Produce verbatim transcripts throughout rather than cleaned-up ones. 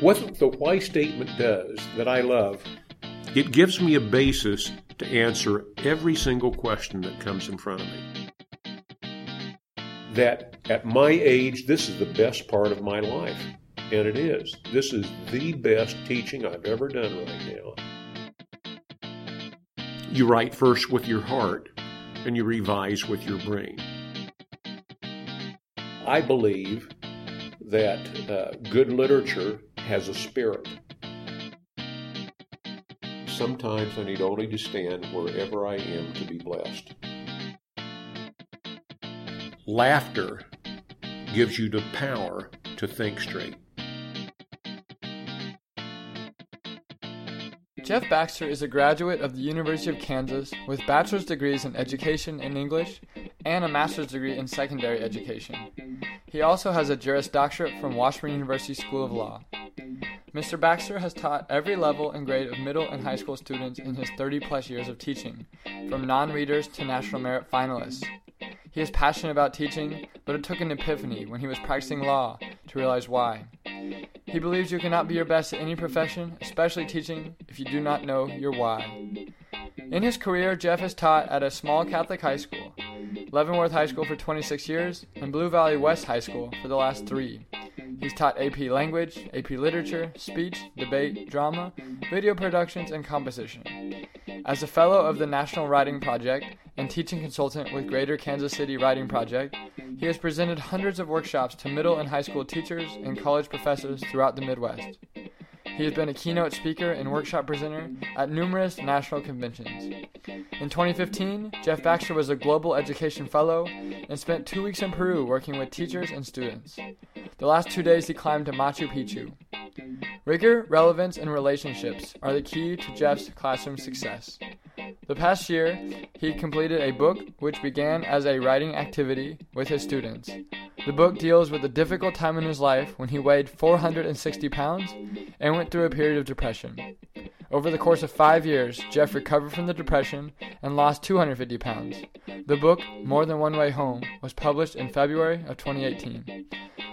What the why statement does that I love, it gives me a basis to answer every single question that comes in front of me. That at my age, this is the best part of my life. And it is. This is the best teaching I've ever done right now. You write first with your heart, and you revise with your brain. I believe that uh, good literature has a spirit. Sometimes I need only to stand wherever I am to be blessed. Laughter gives you the power to think straight. Jeff Baxter is a graduate of the University of Kansas with bachelor's degrees in education and English and a master's degree in secondary education. He also has a Juris Doctorate from Washburn University School of Law. Mister Baxter has taught every level and grade of middle and high school students in his thirty-plus years of teaching, from non-readers to national merit finalists. He is passionate about teaching, but it took an epiphany when he was practicing law to realize why. He believes you cannot be your best at any profession, especially teaching, if you do not know your why. In his career, Jeff has taught at a small Catholic high school, Leavenworth High School for twenty-six years, and Blue Valley West High School for the last three. He's taught A P Language, A P Literature, Speech, Debate, Drama, Video Productions, and Composition. As a Fellow of the National Writing Project and Teaching Consultant with Greater Kansas City Writing Project, he has presented hundreds of workshops to middle and high school teachers and college professors throughout the Midwest. He has been a keynote speaker and workshop presenter at numerous national conventions. In twenty fifteen, Jeff Baxter was a Global Education Fellow and spent two weeks in Peru working with teachers and students. The last two days he climbed to Machu Picchu. Rigor, relevance, and relationships are the key to Jeff's classroom success. The past year, he completed a book which began as a writing activity with his students. The book deals with a difficult time in his life when he weighed four hundred sixty pounds and went through a period of depression. Over the course of five years, Jeff recovered from the depression and lost two hundred fifty pounds. The book, More Than One Way Home, was published in February of twenty eighteen.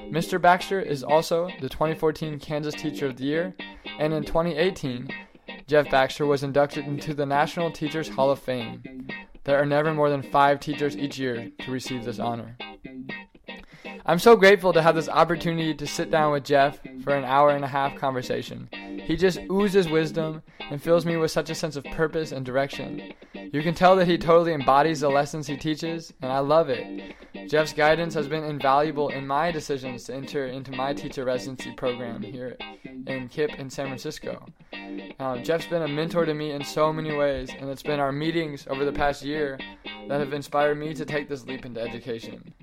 Mister Baxter is also the twenty fourteen Kansas Teacher of the Year, and in twenty eighteen, Jeff Baxter was inducted into the National Teachers Hall of Fame. There are never more than five teachers each year to receive this honor. I'm so grateful to have this opportunity to sit down with Jeff for an hour and a half conversation. He just oozes wisdom and fills me with such a sense of purpose and direction. You can tell that he totally embodies the lessons he teaches, and I love it. Jeff's guidance has been invaluable in my decisions to enter into my teacher residency program here in K I P in San Francisco. Um, Jeff's been a mentor to me in so many ways, and it's been our meetings over the past year that have inspired me to take this leap into education.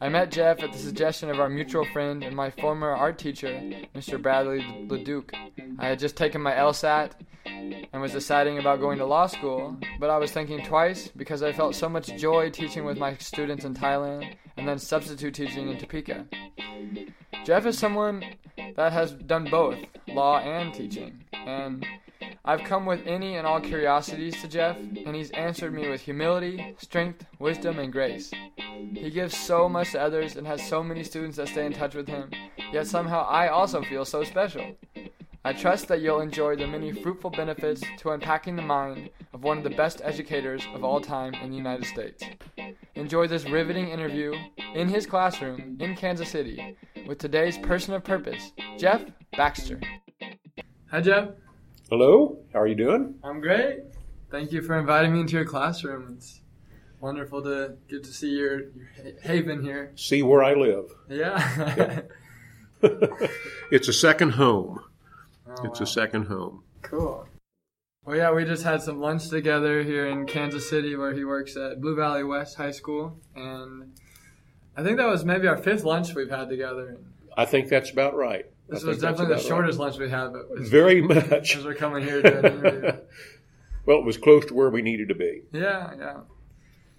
I met Jeff at the suggestion of our mutual friend and my former art teacher, Mister Bradley LeDuc. I had just taken my LSAT and was deciding about going to law school, but I was thinking twice because I felt so much joy teaching with my students in Thailand and then substitute teaching in Topeka. Jeff is someone that has done both law and teaching, and I've come with any and all curiosities to Jeff, and he's answered me with humility, strength, wisdom, and grace. He gives so much to others and has so many students that stay in touch with him, yet somehow I also feel so special. I trust that you'll enjoy the many fruitful benefits to unpacking the mind of one of the best educators of all time in the United States. Enjoy this riveting interview in his classroom in Kansas City with today's person of purpose, Jeff Baxter. Hi, Jeff. Hello. How are you doing? I'm great. Thank you for inviting me into your classroom. It's wonderful to get to see your, your haven here. See where I live. Yeah. yeah. It's a second home. Oh, it's wow. a second home. Cool. Well, yeah, we just had some lunch together here in Kansas City where he works at Blue Valley West High School. And I think that was maybe our fifth lunch we've had together. I think that's about right. This was definitely the shortest lunch we had, but very much as we're coming here to an interview. Well, it was close to where we needed to be. Yeah, yeah.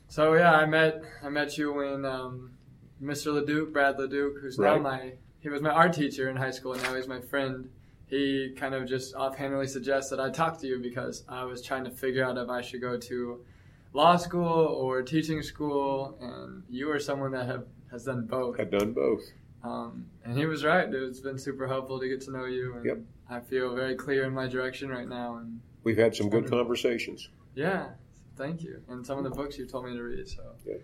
So yeah, I met I met you when um, Mister LeDuc, Brad LeDuc, who's right. now my he was my art teacher in high school, and now he's my friend. He kind of just offhandedly suggests that I talk to you because I was trying to figure out if I should go to law school or teaching school, and you are someone that have has done both. I've done both. Um, and he was right, dude. It's been super helpful to get to know you, and yep. I feel very clear in my direction right now. And we've had some good conversations. Yeah, thank you. And some of the books you've told me to read, so yeah.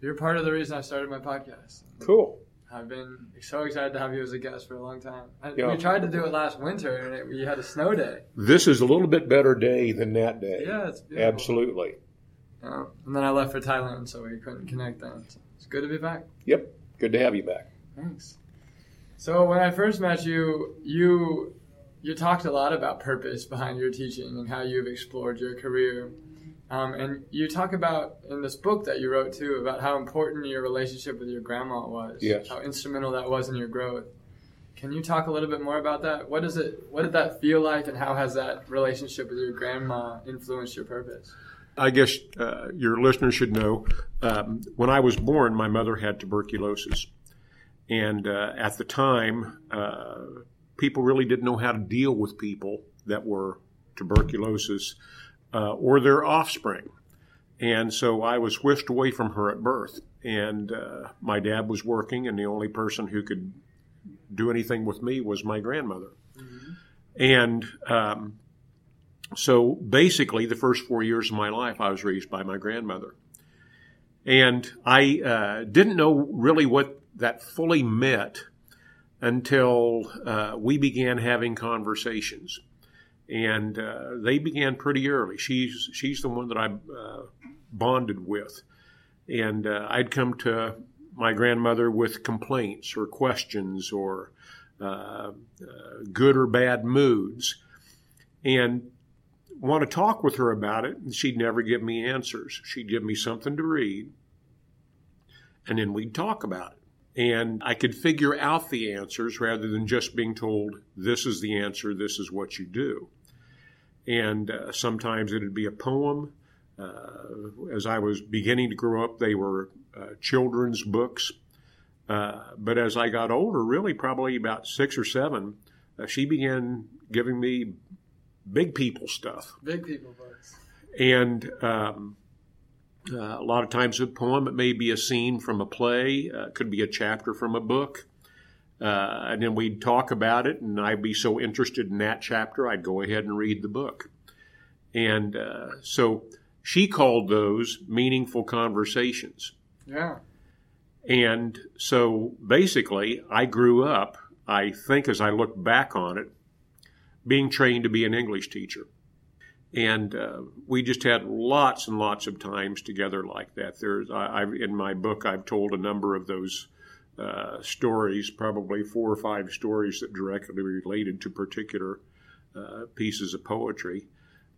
You're part of the reason I started my podcast. Cool. I've been so excited to have you as a guest for a long time. I, yeah. We tried to do it last winter, and it, we had a snow day. This is a little bit better day than that day. Yeah, it's beautiful. Absolutely. Yeah. And then I left for Thailand, so we couldn't connect then. So it's good to be back. Yep, good to have you back. Thanks. So when I first met you, you you talked a lot about purpose behind your teaching and how you've explored your career. Um, and you talk about in this book that you wrote, too, about how important your relationship with your grandma was, yes. how instrumental that was in your growth. Can you talk a little bit more about that? What is it? What did that feel like, and how has that relationship with your grandma influenced your purpose? I guess uh, your listeners should know, um, when I was born, my mother had tuberculosis. And uh, at the time, uh, people really didn't know how to deal with people that were tuberculosis uh, or their offspring. And so I was whisked away from her at birth. And uh, my dad was working, and the only person who could do anything with me was my grandmother. Mm-hmm. And um, so basically, the first four years of my life, I was raised by my grandmother. And I uh, didn't know really what that fully met until uh, we began having conversations. And uh, they began pretty early. She's she's the one that I uh, bonded with. And uh, I'd come to my grandmother with complaints or questions or uh, uh, good or bad moods and want to talk with her about it. And she'd never give me answers. She'd give me something to read, and then we'd talk about it. And I could figure out the answers rather than just being told, this is the answer, this is what you do. And uh, sometimes it would be a poem. Uh, as I was beginning to grow up, they were uh, children's books. Uh, but as I got older, really probably about six or seven, uh, she began giving me big people stuff. Big people books. And Um, Uh, a lot of times with poem, it may be a scene from a play, uh, could be a chapter from a book, uh, and then we'd talk about it, and I'd be so interested in that chapter, I'd go ahead and read the book. And uh, so she called those meaningful conversations. Yeah. And so basically, I grew up, I think as I look back on it, being trained to be an English teacher. And uh, we just had lots and lots of times together like that. There's, I, I, in my book, I've told a number of those uh, stories, probably four or five stories that directly related to particular uh, pieces of poetry.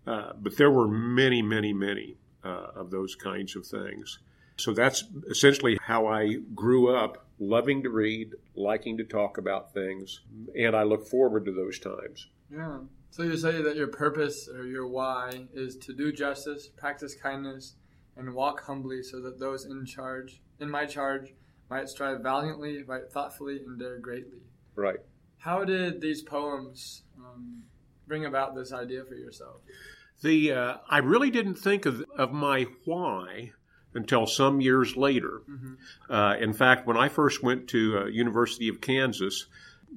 Uh, but there were many, many, many uh, of those kinds of things. So that's essentially how I grew up, loving to read, liking to talk about things, and I look forward to those times. Yeah. So you say that your purpose or your why is to do justice, practice kindness, and walk humbly so that those in charge, in my charge, might strive valiantly, write thoughtfully, and dare greatly. Right. How did these poems um, bring about this idea for yourself? The uh, I really didn't think of, of my why until some years later. Mm-hmm. Uh, in fact, when I first went to uh, University of Kansas,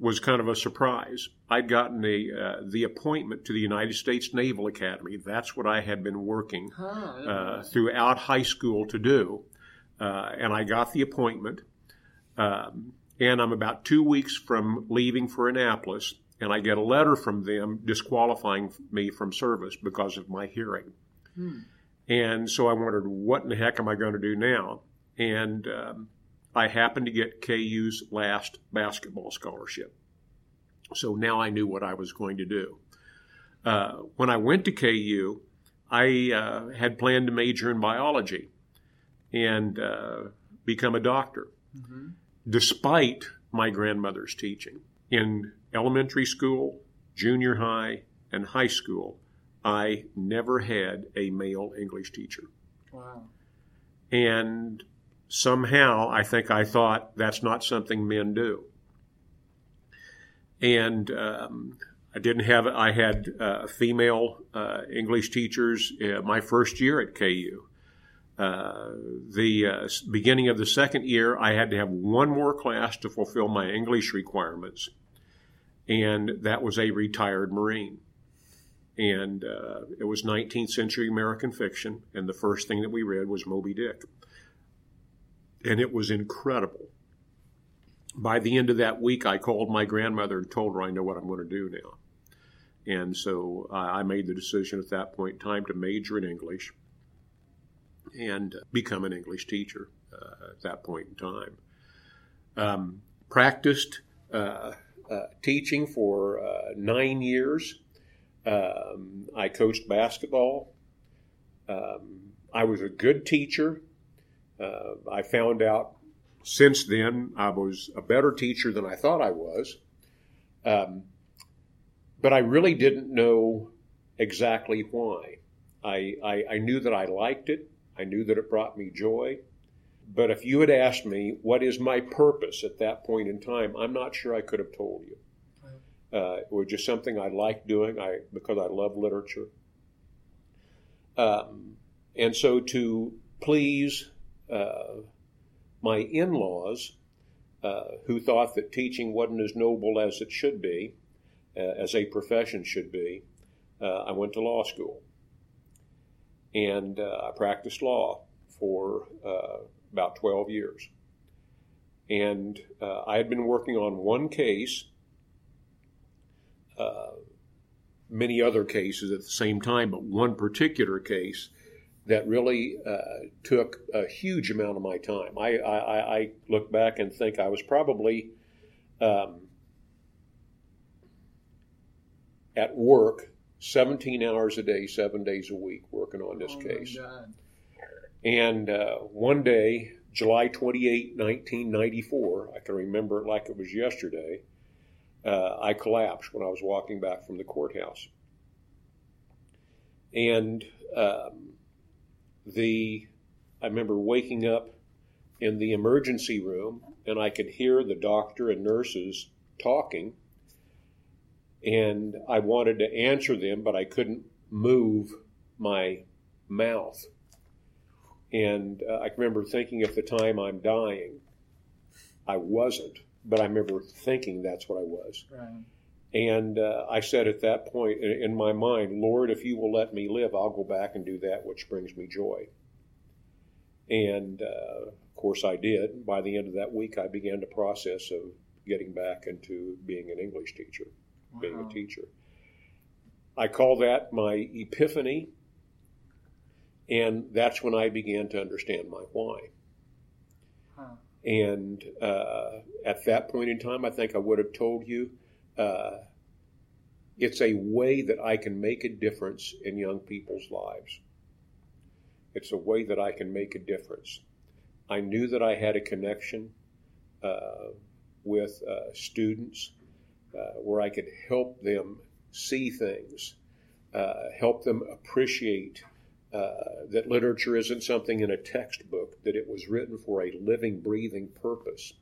was kind of a surprise. I'd gotten a, uh, the appointment to the United States Naval Academy. That's what I had been working huh, uh, throughout high school to do. Uh, and I got the appointment. Um, and I'm about two weeks from leaving for Annapolis, and I get a letter from them disqualifying me from service because of my hearing. Hmm. And so I wondered, what in the heck am I going to do now? And Um, I happened to get K U's last basketball scholarship. So now I knew what I was going to do. Uh, when I went to K U, I uh, had planned to major in biology and uh, become a doctor, mm-hmm. despite my grandmother's teaching. In elementary school, junior high, and high school, I never had a male English teacher. Wow. And somehow I think I thought that's not something men do. And um, I didn't have, I had uh, female uh, English teachers uh, my first year at K U. Uh, the uh, beginning of the second year, I had to have one more class to fulfill my English requirements, and that was a retired Marine. And uh, it was nineteenth century American fiction, and the first thing that we read was Moby Dick. And it was incredible. By the end of that week, I called my grandmother and told her I know what I'm going to do now. And so uh, I made the decision at that point in time to major in English and become an English teacher uh, at that point in time. Um, practiced uh, uh, teaching for uh, nine years. Um, I coached basketball. Um, I was a good teacher. Uh, I found out since then I was a better teacher than I thought I was. Um, but I really didn't know exactly why. I, I, I knew that I liked it. I knew that it brought me joy. But if you had asked me, what is my purpose at that point in time, I'm not sure I could have told you. Uh, it was just something I liked doing I because I love literature. Um, and so to please uh, my in-laws, uh, who thought that teaching wasn't as noble as it should be, uh, as a profession should be, uh, I went to law school. And uh, I practiced law for uh, about twelve years. And uh, I had been working on one case, uh, many other cases at the same time, but one particular case that really uh, took a huge amount of my time. I, I, I look back and think I was probably um, at work seventeen hours a day, seven days a week, working on this oh case. And uh, one day, July twenty-eighth, nineteen ninety-four, I can remember it like it was yesterday, uh, I collapsed when I was walking back from the courthouse. And um, the I remember waking up in the emergency room, and I could hear the doctor and nurses talking. And I wanted to answer them, but I couldn't move my mouth. And uh, I remember thinking at the time, I'm dying. I wasn't, but I remember thinking that's what I was. Right. And uh, I said at that point in, in my mind, Lord, if you will let me live, I'll go back and do that which brings me joy. And, uh, of course, I did. By the end of that week, I began the process of getting back into being an English teacher. Being wow. a teacher. I call that my epiphany, and that's when I began to understand my why. Huh. And uh, at that point in time, I think I would have told you, uh, it's a way that I can make a difference in young people's lives. It's a way that I can make a difference. I knew that I had a connection uh, with uh, students, Uh, where I could help them see things, uh, help them appreciate uh, that literature isn't something in a textbook, that it was written for a living, breathing purpose.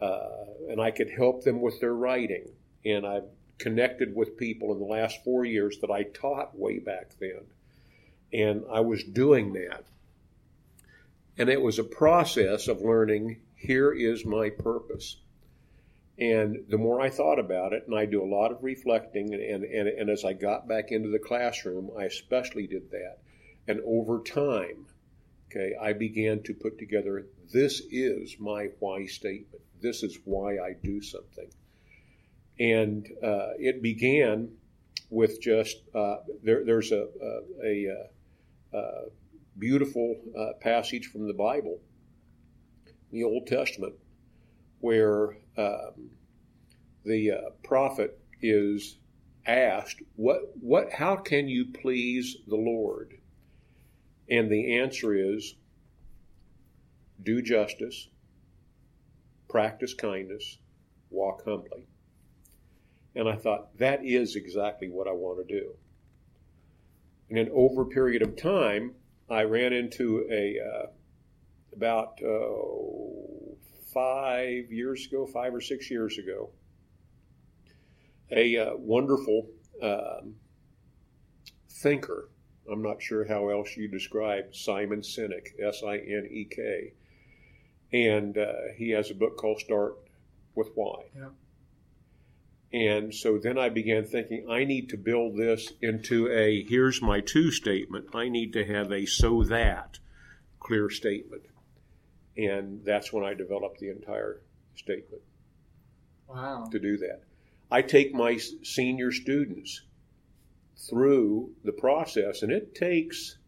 Uh, and I could help them with their writing. And I've connected with people in the last four years that I taught way back then. And I was doing that. And it was a process of learning, here is my purpose. And the more I thought about it, and I do a lot of reflecting, and, and, and, and as I got back into the classroom, I especially did that. And over time, okay, I began to put together, this is my why statement. This is why I do something. And uh, it began with just, uh, there, there's a, a, a, a beautiful uh, passage from the Bible, the Old Testament, where um, the uh, prophet is asked, "What? What? How can you please the Lord?" And the answer is, do justice, practice kindness, walk humbly. And I thought, that is exactly what I want to do. And then over a period of time, I ran into a, uh, about uh, five years ago, five or six years ago, a uh, wonderful um, thinker. I'm not sure how else you describe Simon Sinek, S I N E K. And uh, he has a book called Start With Why. Yeah. And so then I began thinking, I need to build this into a here's my to statement. I need to have a so that clear statement. And that's when I developed the entire statement. Wow. To do that. I take my senior students through the process, and it takes,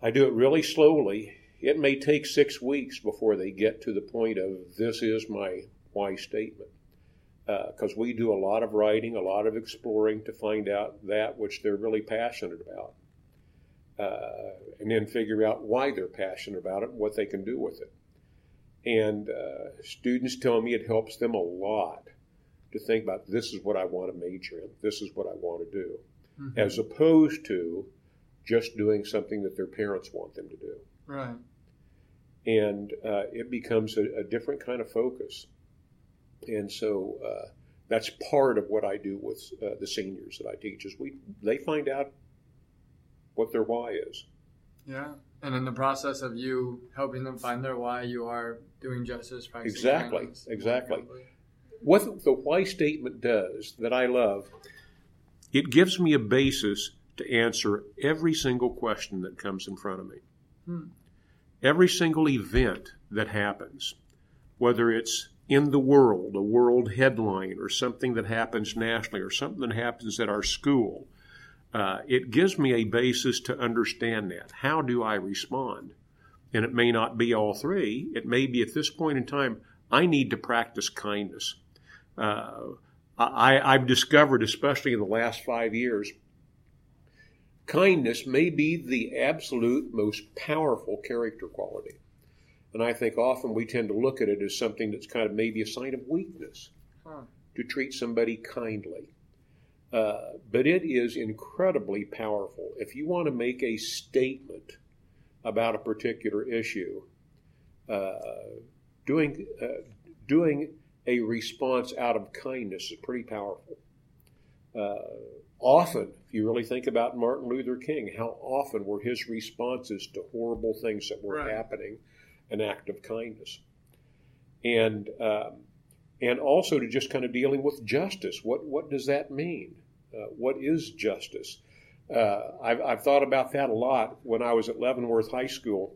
I do it really slowly. It may take six weeks before they get to the point of this is my why statement. Because uh, we do a lot of writing, a lot of exploring to find out that which they're really passionate about. Uh, and then figure out why they're passionate about it and what they can do with it. And uh, students tell me it helps them a lot to think about, this is what I want to major in, this is what I want to do, mm-hmm. as opposed to just doing something that their parents want them to do. Right. And uh, it becomes a, a different kind of focus. And so uh, that's part of what I do with uh, the seniors that I teach is we they find out what their why is. Yeah, and in the process of you helping them find their why, you are doing justice, practicing. Exactly, violence, exactly. What the why statement does that I love, it gives me a basis to answer every single question that comes in front of me. Hmm. Every single event that happens, whether it's in the world, a world headline, or something that happens nationally, or something that happens at our school, uh, it gives me a basis to understand that. How do I respond? And it may not be all three. It may be at this point in time, I need to practice kindness. Uh, I, I've discovered, especially in the last five years, kindness may be the absolute most powerful character quality. And I think often we tend to look at it as something that's kind of maybe a sign of weakness, huh. to treat somebody kindly. Uh, but it is incredibly powerful. If you want to make a statement about a particular issue, uh, doing uh, doing a response out of kindness is pretty powerful. Uh, often, if you really think about Martin Luther King, how often were his responses to horrible things that were right. happening an act of kindness, and um, and also to just kind of dealing with justice. What what does that mean? Uh, what is justice? Uh, I've I've thought about that a lot. When I was at Leavenworth High School,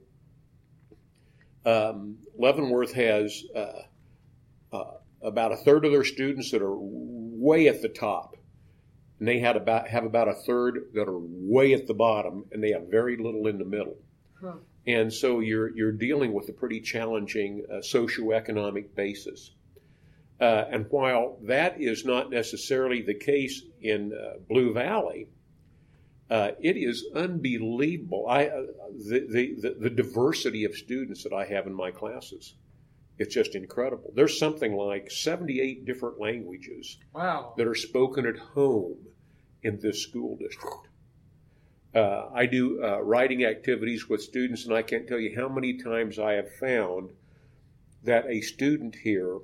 um, Leavenworth has uh, uh, about a third of their students that are way at the top, and they had about have about a third that are way at the bottom, and they have very little in the middle. Huh. And so you're you're dealing with a pretty challenging uh, socioeconomic basis. Uh, and while that is not necessarily the case in uh, Blue Valley, uh, it is unbelievable. I uh, the, the, the the diversity of students that I have in my classes, it's just incredible. There's something like seventy-eight different languages wow. that are spoken at home in this school district. Uh, I do uh, writing activities with students, and I can't tell you how many times I have found that a student here,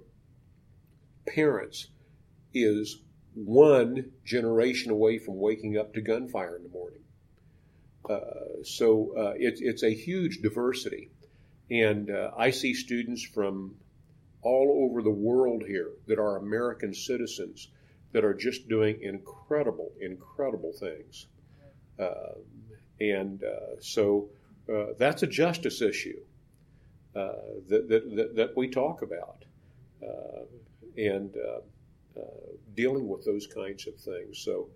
parents, is one generation away from waking up to gunfire in the morning. Uh, so uh, it, it's a huge diversity. And uh, I see students from all over the world here that are American citizens that are just doing incredible, incredible things. Uh, and uh, so uh, that's a justice issue uh, that, that that we talk about, uh, and uh, uh, dealing with those kinds of things. So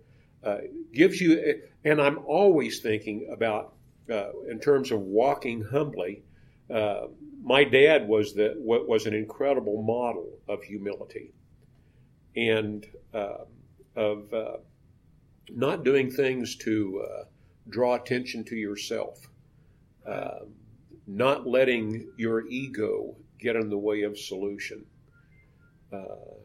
uh, it gives you, and I'm always thinking about uh, in terms of walking humbly. Uh, my dad was the was an incredible model of humility, and uh, of. Uh, Not doing things to uh, draw attention to yourself. Uh, not letting your ego get in the way of solution. Uh,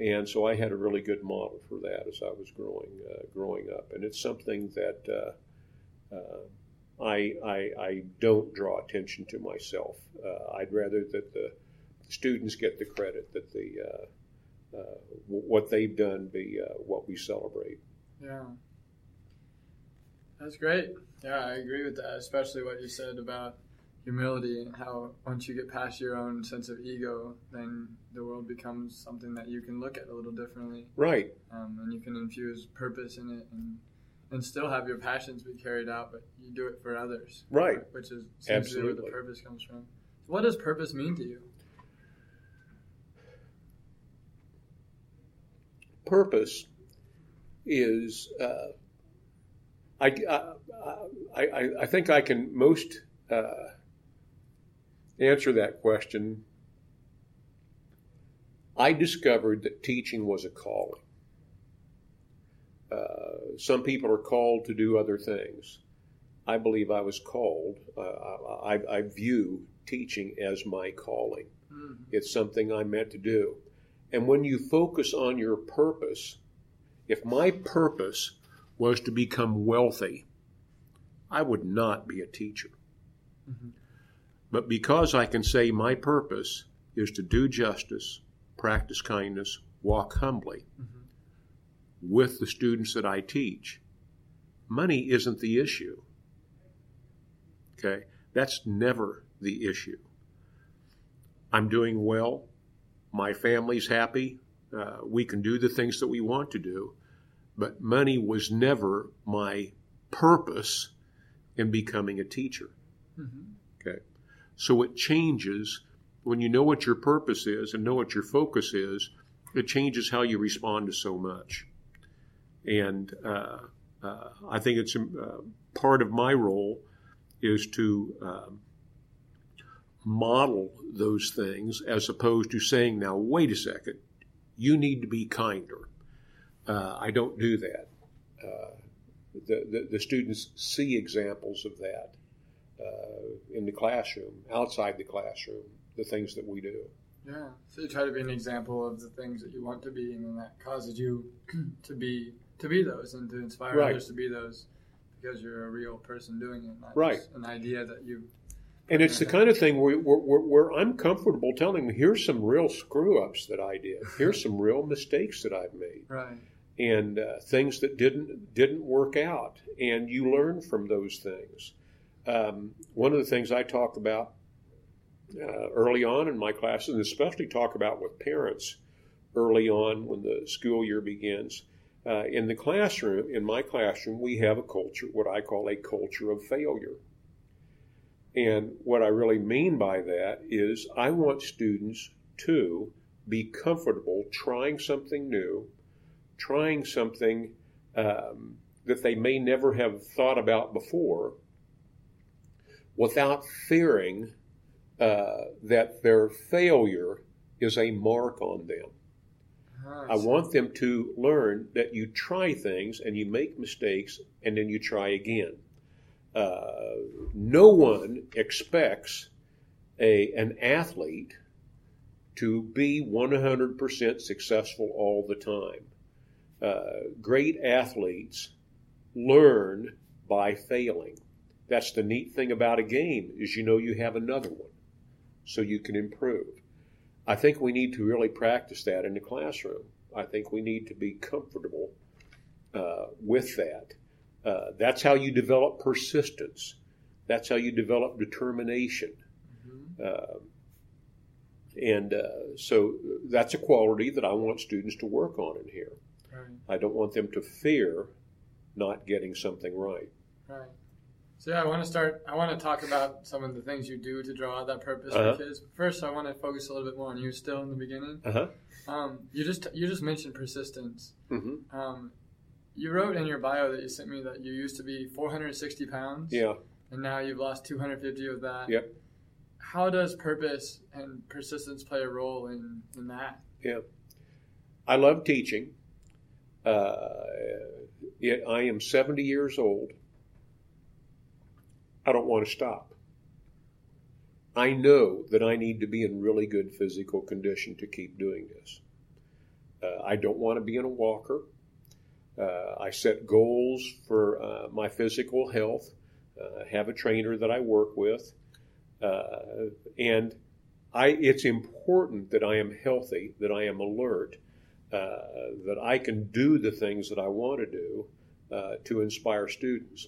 And so I had a really good model for that as I was growing uh, growing up. And it's something that uh, uh, I, I, I don't draw attention to myself. Uh, I'd rather that the students get the credit, that the uh, uh, w- what they've done be uh, what we celebrate. Yeah. That's great. Yeah, I agree with that, especially what you said about humility and how once you get past your own sense of ego, then the world becomes something that you can look at a little differently. Right. Um, and you can infuse purpose in it and and still have your passions be carried out, but you do it for others. Right. Which is absolutely where the purpose comes from. What does purpose mean to you? Purpose is... Uh, I, I, I, I think I can most uh, answer that question. I discovered that teaching was a calling. Uh, some people are called to do other things. I believe I was called. Uh, I, I view teaching as my calling. Mm-hmm. It's something I'm meant to do. And when you focus on your purpose, if my purpose was to become wealthy, I would not be a teacher. Mm-hmm. But because I can say my purpose is to do justice, practice kindness, walk humbly, mm-hmm. with the students that I teach, money isn't the issue. Okay? That's never the issue. I'm doing well. My family's happy. Uh, we can do the things that we want to do. But money was never my purpose in becoming a teacher. Mm-hmm. Okay, so it changes when you know what your purpose is and know what your focus is. It changes how you respond to so much. And uh, uh, I think it's uh, part of my role is to um, model those things as opposed to saying, "Now wait a second, you need to be kinder." Uh, I don't do that. Uh, the, the, the students see examples of that uh, in the classroom, outside the classroom, the things that we do. Yeah, so you try to be an example of the things that you want to be, and that causes you to be to be those and to inspire right. others to be those, because you're a real person doing it, not right. just an idea that you... And it's the kind of thing where, where, where I'm comfortable telling them, here's some real screw-ups that I did. Here's some real mistakes that I've made. Right. And uh, things that didn't didn't work out, and you learn from those things. Um, one of the things I talk about uh, early on in my classes, and especially talk about with parents early on when the school year begins, uh, in the classroom, in my classroom, we have a culture, what I call a culture of failure. And what I really mean by that is I want students to be comfortable trying something new, trying something um, that they may never have thought about before, without fearing uh, that their failure is a mark on them. Nice. I want them to learn that you try things and you make mistakes and then you try again. Uh, no one expects a an athlete to be one hundred percent successful all the time. Uh, great athletes learn by failing. That's the neat thing about a game, is you know you have another one, so you can improve. I think we need to really practice that in the classroom. I think we need to be comfortable uh, with that. Uh, that's how you develop persistence. That's how you develop determination. Mm-hmm. Uh, and uh, so that's a quality that I want students to work on in here. Right. I don't want them to fear not getting something right. Right. So yeah, I want to start, I want to talk about some of the things you do to draw out that purpose uh-huh. for kids. First, I want to focus a little bit more on you still in the beginning. Uh-huh. Um, you just you just mentioned persistence. Mm-hmm. Um, You wrote in your bio that you sent me that you used to be four hundred sixty pounds. Yeah. And now you've lost two hundred fifty of that. Yep. How does purpose and persistence play a role in, in that? Yeah. I love teaching. Uh, it, I am seventy years old. I don't want to stop. I know that I need to be in really good physical condition to keep doing this. Uh, I don't want to be in a walker. Uh, I set goals for uh, my physical health, uh, have a trainer that I work with, uh, and I, it's important that I am healthy, that I am alert, uh, that I can do the things that I want to do uh, to inspire students.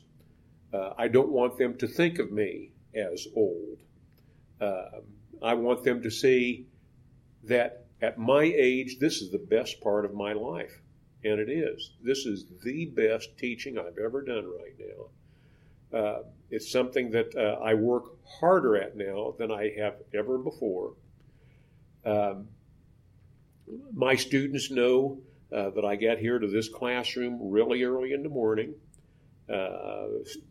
Uh, I don't want them to think of me as old. Uh, I want them to see that at my age, this is the best part of my life. And it is. This is the best teaching I've ever done right now. Uh, it's something that uh, I work harder at now than I have ever before. Um, my students know uh, that I got here to this classroom really early in the morning. Uh,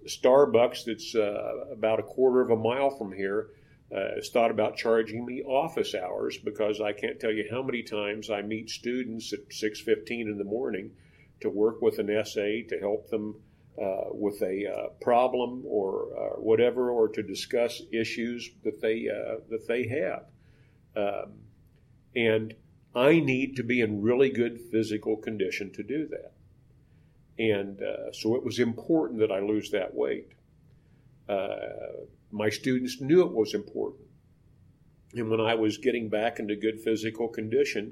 Starbucks, that's uh, about a quarter of a mile from here, Uh, has thought about charging me office hours because I can't tell you how many times I meet students at six fifteen in the morning to work with an essay, to help them uh, with a uh, problem or uh, whatever, or to discuss issues that they uh, that they have. Um, and I need to be in really good physical condition to do that. And uh, so it was important that I lose that weight. Uh, My students knew it was important. And when I was getting back into good physical condition,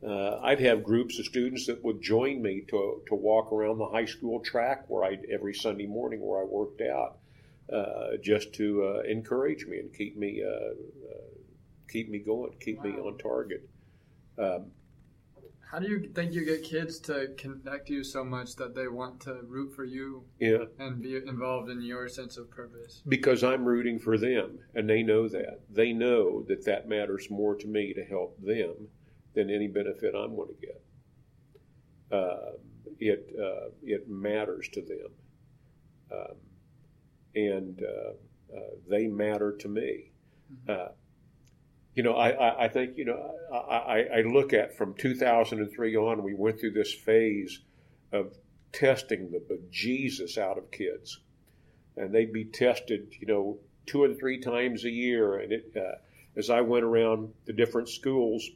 uh, I'd have groups of students that would join me to, to walk around the high school track where I every Sunday morning where I worked out, uh, just to uh, encourage me and keep me uh, uh, keep me going, keep wow. me on target. Um, How do you think you get kids to connect you so much that they want to root for you yeah. and be involved in your sense of purpose? Because I'm rooting for them, and they know that. They know that that matters more to me to help them than any benefit I'm going to get. Uh, it uh, it matters to them, um, and uh, uh, they matter to me. Mm-hmm. Uh, You know, I, I, I think, you know, I, I, I look at from two thousand three on, we went through this phase of testing the bejesus out of kids. And they'd be tested, you know, two and three times a year. And it, uh, as I went around the different schools,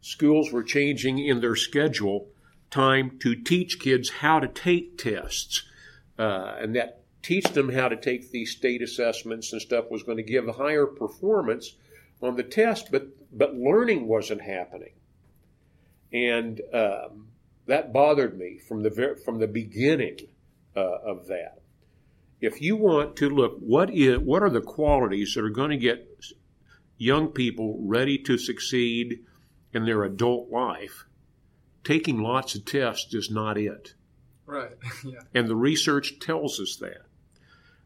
schools were changing in their schedule time to teach kids how to take tests. Uh, and that teach them how to take these state assessments and stuff was going to give a higher performance on the test, but but learning wasn't happening, and um, that bothered me from the ver- from the beginning uh, of that. If you want to look, what is what are the qualities that are going to get young people ready to succeed in their adult life? Taking lots of tests is not it. Right. Yeah. And the research tells us that.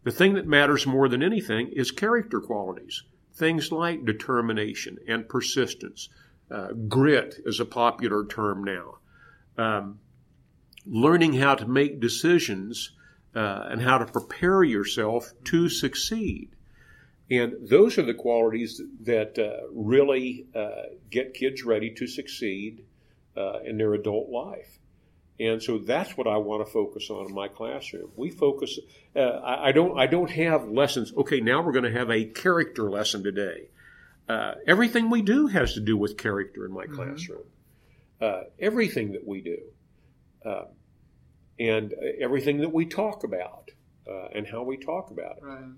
The thing that matters more than anything is character qualities. Things like determination and persistence. Uh, grit is a popular term now. Um, learning how to make decisions uh, and how to prepare yourself to succeed. And those are the qualities that uh, really uh, get kids ready to succeed uh, in their adult life. And so that's what I want to focus on in my classroom. We focus. Uh, I, I don't. I don't have lessons. Okay, now we're going to have a character lesson today. Uh, everything we do has to do with character in my classroom. Mm-hmm. Uh, everything that we do, uh, and everything that we talk about, uh, and how we talk about it. Right.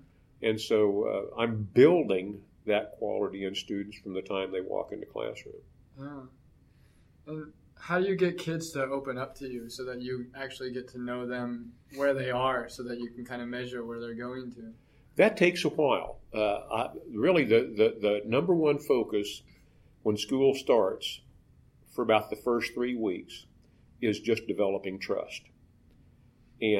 And so uh, I'm building that quality in students from the time they walk into classroom. Yeah. And- How do you get kids to open up to you so that you actually get to know them where they are so that you can kind of measure where they're going to? That takes a while. Uh, I, really, the, the, the number one focus when school starts for about the first three weeks is just developing trust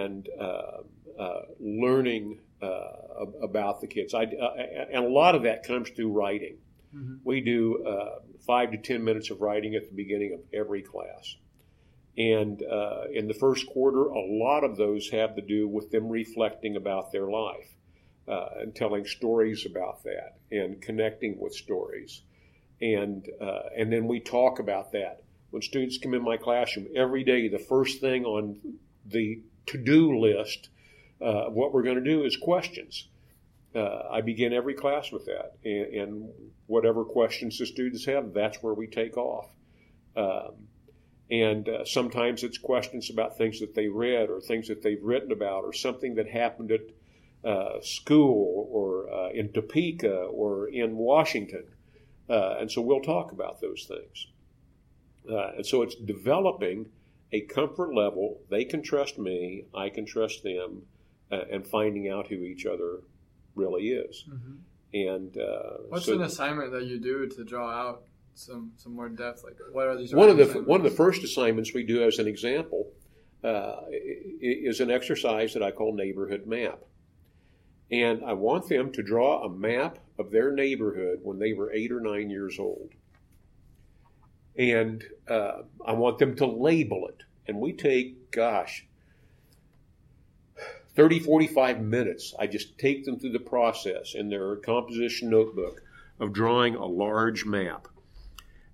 and uh, uh, learning uh, about the kids. I, uh, and a lot of that comes through writing. Mm-hmm. We do uh, five to ten minutes of writing at the beginning of every class. And uh, in the first quarter, a lot of those have to do with them reflecting about their life uh, and telling stories about that and connecting with stories. And uh, and then we talk about that. When students come in my classroom every day, the first thing on the to-do list, uh, what we're going to do is questions. Uh, I begin every class with that, and, and whatever questions the students have, that's where we take off. Um, and uh, sometimes it's questions about things that they read or things that they've written about or something that happened at uh, school or uh, in Topeka or in Washington. Uh, and so we'll talk about those things. Uh, and so it's developing a comfort level. They can trust me, I can trust them, uh, and finding out who each other really is. Mm-hmm. And uh, what's so an assignment that you do to draw out some, some more depth? Like, what are these? One of the assignments? One of the first assignments we do as an example uh, is an exercise that I call neighborhood map. And I want them to draw a map of their neighborhood when they were eight or nine years old. And uh, I want them to label it. And we take, gosh, thirty, forty-five minutes. I just take them through the process in their composition notebook of drawing a large map.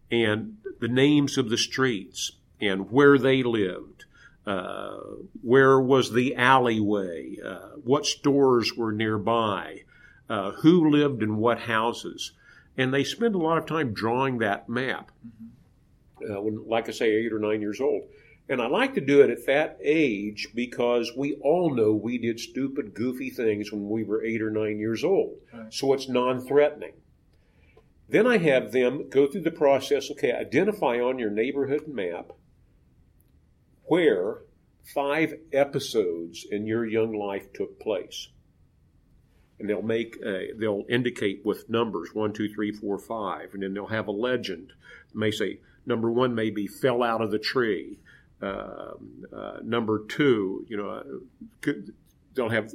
And the names of the streets and where they lived. Uh, where was the alleyway? Uh, what stores were nearby? Uh, who lived in what houses? And they spend a lot of time drawing that map. Uh, when, like I say, eight or nine years old. And I like to do it at that age because we all know we did stupid, goofy things when we were eight or nine years old. Right. So it's non-threatening. Then I have them go through the process, okay, identify on your neighborhood map where five episodes in your young life took place. And they'll make, a, they'll indicate with numbers, one, two, three, four, five. And then they'll have a legend. They may say, number one may be fell out of the tree. Uh, uh, number two, you know, could, they'll have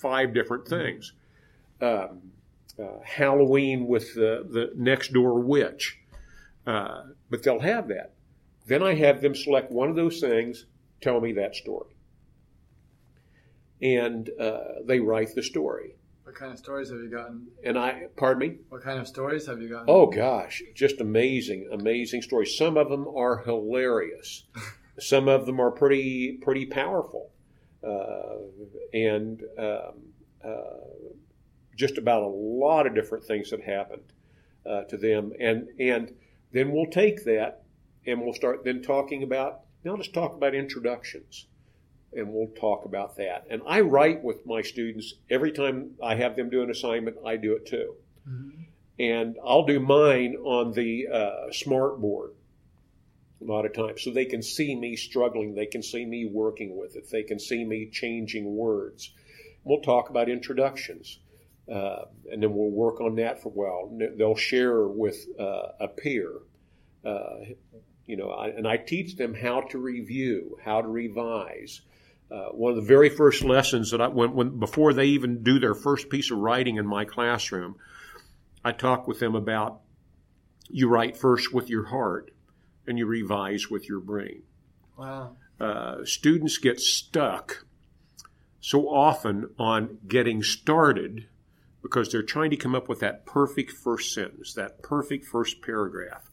five different things. Um, uh, Halloween with the, the next door witch. Uh, but they'll have that. Then I have them select one of those things, tell me that story. And uh, they write the story. What kind of stories have you gotten? And I, pardon me? What kind of stories have you gotten? Oh, gosh, just amazing, amazing stories. Some of them are hilarious. Some of them are pretty, pretty powerful. Uh, and um, uh, just about a lot of different things that happened uh, to them. And, and then we'll take that. And we'll start then talking about, now let's talk about introductions. And we'll talk about that. And I write with my students. Every time I have them do an assignment, I do it too. Mm-hmm. And I'll do mine on the uh, smart board a lot of times. So they can see me struggling. They can see me working with it. They can see me changing words. We'll talk about introductions. Uh, and then we'll work on that for a while. They'll share with uh, a peer. Uh, You know, I, and I teach them how to review, how to revise. Uh, one of the very first lessons that I, when, when before they even do their first piece of writing in my classroom, I talk with them about you write first with your heart and you revise with your brain. Wow. Uh, students get stuck so often on getting started because they're trying to come up with that perfect first sentence, that perfect first paragraph.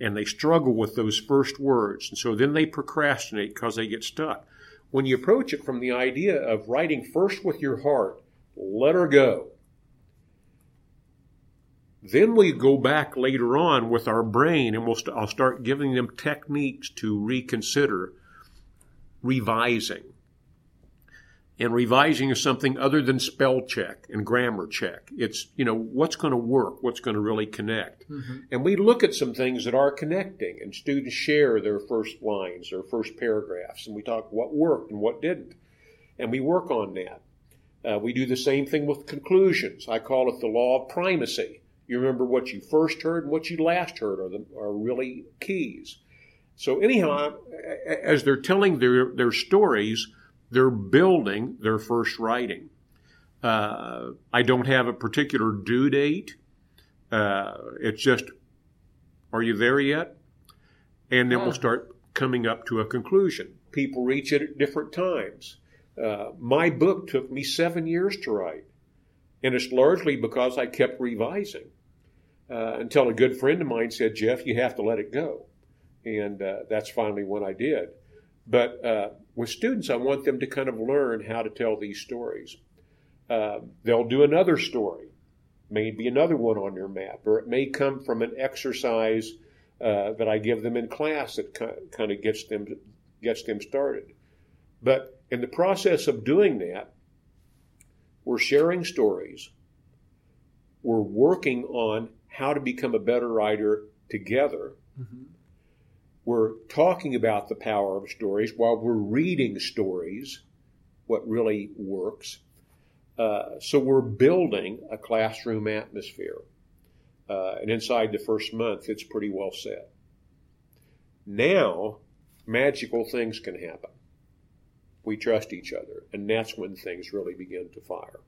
And they struggle with those first words. And so then they procrastinate because they get stuck. When you approach it from the idea of writing first with your heart, let her go. Then we go back later on with our brain, and we'll st- I'll start giving them techniques to reconsider revising. And revising is something other than spell check and grammar check. It's, you know, what's going to work, what's going to really connect. Mm-hmm. And we look at some things that are connecting, and students share their first lines, their first paragraphs, and we talk what worked and what didn't. And we work on that. Uh, we do the same thing with conclusions. I call it the law of primacy. You remember what you first heard and what you last heard are, the, are really keys. So anyhow, as they're telling their, their stories, they're building their first writing. Uh, I don't have a particular due date. Uh, it's just, are you there yet? And then yeah. We'll start coming up to a conclusion. People reach it at different times. Uh, my book took me seven years to write. And it's largely because I kept revising. Uh, until a good friend of mine said, Jeff, you have to let it go. And uh, that's finally what I did. But uh, with students, I want them to kind of learn how to tell these stories. Uh, they'll do another story, maybe another one on their map, or it may come from an exercise uh, that I give them in class that kind of gets them gets them started. But in the process of doing that, we're sharing stories. We're working on how to become a better writer together. Mm-hmm. We're talking about the power of stories while we're reading stories, what really works. Uh, so we're building a classroom atmosphere. Uh, and inside the first month, it's pretty well set. Now, magical things can happen. We trust each other, and that's when things really begin to fire.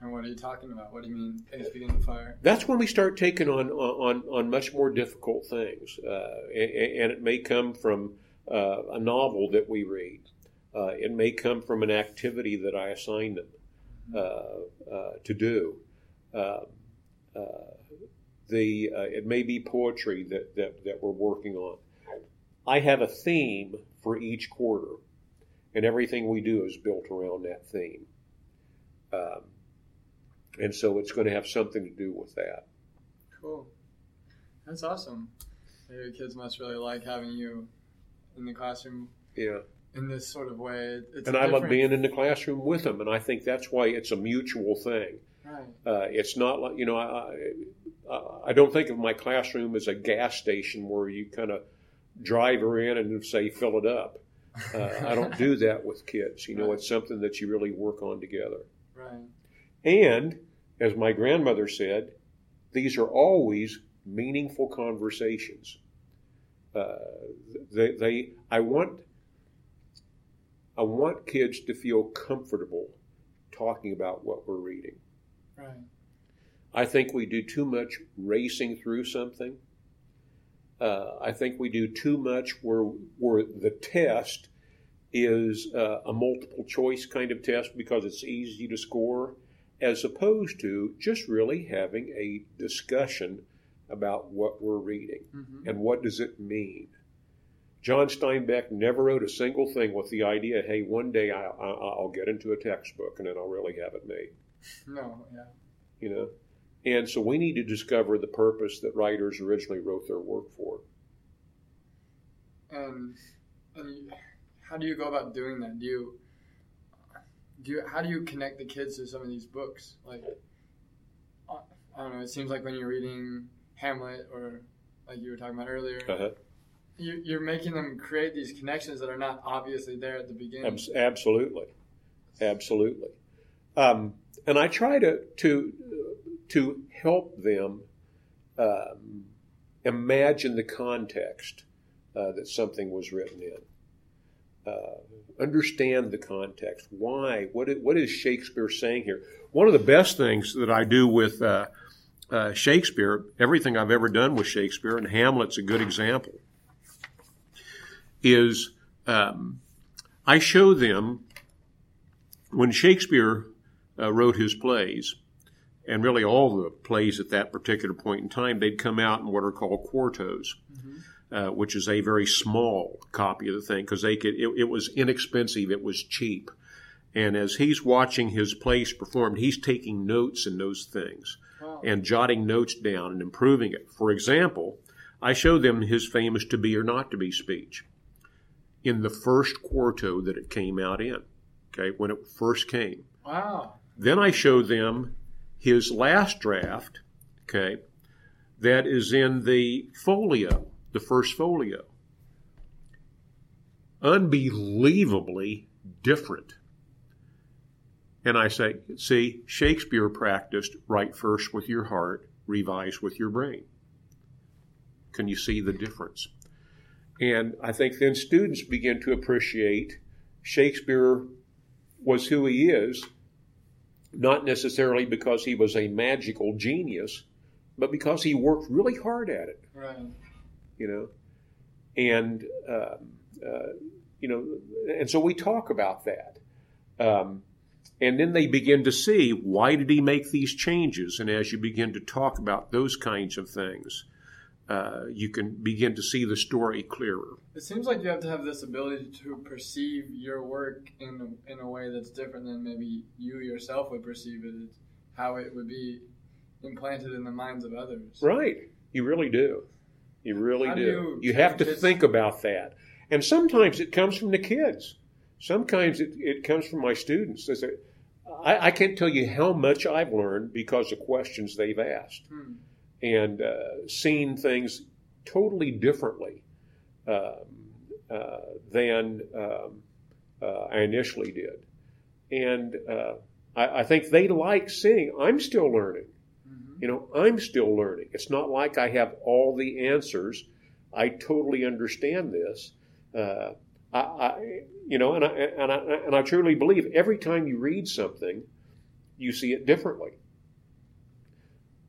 And what are you talking about? What do you mean things begin to fire? That's when we start taking on on, on much more difficult things, uh, and, and it may come from uh, a novel that we read. Uh, it may come from an activity that I assign them uh, uh, to do. Uh, uh, the uh, it may be poetry that, that, that we're working on. I have a theme for each quarter, and everything we do is built around that theme. Um, And so it's going to have something to do with that. Cool. That's awesome. Your kids must really like having you in the classroom. Yeah. In this sort of way. It's and I different... love being in the classroom with them. And I think that's why it's a mutual thing. Right. Uh, it's not like, you know, I, I, I don't think of my classroom as a gas station where you kind of drive her in and say, fill it up. Uh, I don't do that with kids. You know, right. It's something that you really work on together. Right. And, as my grandmother said, these are always meaningful conversations. Uh, they, they, I want, I want kids to feel comfortable talking about what we're reading. Right. I think we do too much racing through something. Uh, I think we do too much where, where the test is uh, a multiple choice kind of test because it's easy to score, as opposed to just really having a discussion about what we're reading mm-hmm. and what does it mean. John Steinbeck never wrote a single thing with the idea, hey, one day I, I, I'll get into a textbook and then I'll really have it made. No, yeah. You know, and so we need to discover the purpose that writers originally wrote their work for. Um, and how do you go about doing that? Do you... Do you, how do you connect the kids to some of these books? Like, I don't know, it seems like when you're reading Hamlet or like you were talking about earlier, uh-huh. you, you're making them create these connections that are not obviously there at the beginning. Absolutely. Absolutely. Um, and I try to to, to help them um, imagine the context uh, that something was written in. Uh, understand the context. Why? What is, what is Shakespeare saying here? One of the best things that I do with uh, uh, Shakespeare, everything I've ever done with Shakespeare, and Hamlet's a good example, is um, I show them when Shakespeare uh, wrote his plays, and really all the plays at that particular point in time, they'd come out in what are called quartos. Mm-hmm. Uh, which is a very small copy of the thing because they could. It, it was inexpensive. It was cheap. And as he's watching his plays performed, he's taking notes in those things wow. and jotting notes down and improving it. For example, I show them his famous "To Be or Not to Be" speech in the first quarto that it came out in. Okay, when it first came. Wow. Then I show them his last draft. Okay, that is in the folio. The first folio. Unbelievably different. And I say, see, Shakespeare practiced write first with your heart, revise with your brain. Can you see the difference? And I think then students begin to appreciate Shakespeare was who he is, not necessarily because he was a magical genius, but because he worked really hard at it. Right. You know, and, uh, uh, you know, and so we talk about that. Um, and then they begin to see, why did he make these changes? And as you begin to talk about those kinds of things, uh, you can begin to see the story clearer. It seems like you have to have this ability to perceive your work in, in a way that's different than maybe you yourself would perceive it, how it would be implanted in the minds of others. Right. You really do. You really I do. You have to think about that. And sometimes it comes from the kids. Sometimes it, it comes from my students. They say, I, I can't tell you how much I've learned because of questions they've asked hmm. and uh, seen things totally differently um, uh, than um, uh, I initially did. And uh, I, I think they like seeing, I'm still learning. Mm-hmm. You know, I'm still learning. It's not like I have all the answers. I totally understand this. Uh, I, I, you know, and I, and I and I truly believe every time you read something, you see it differently.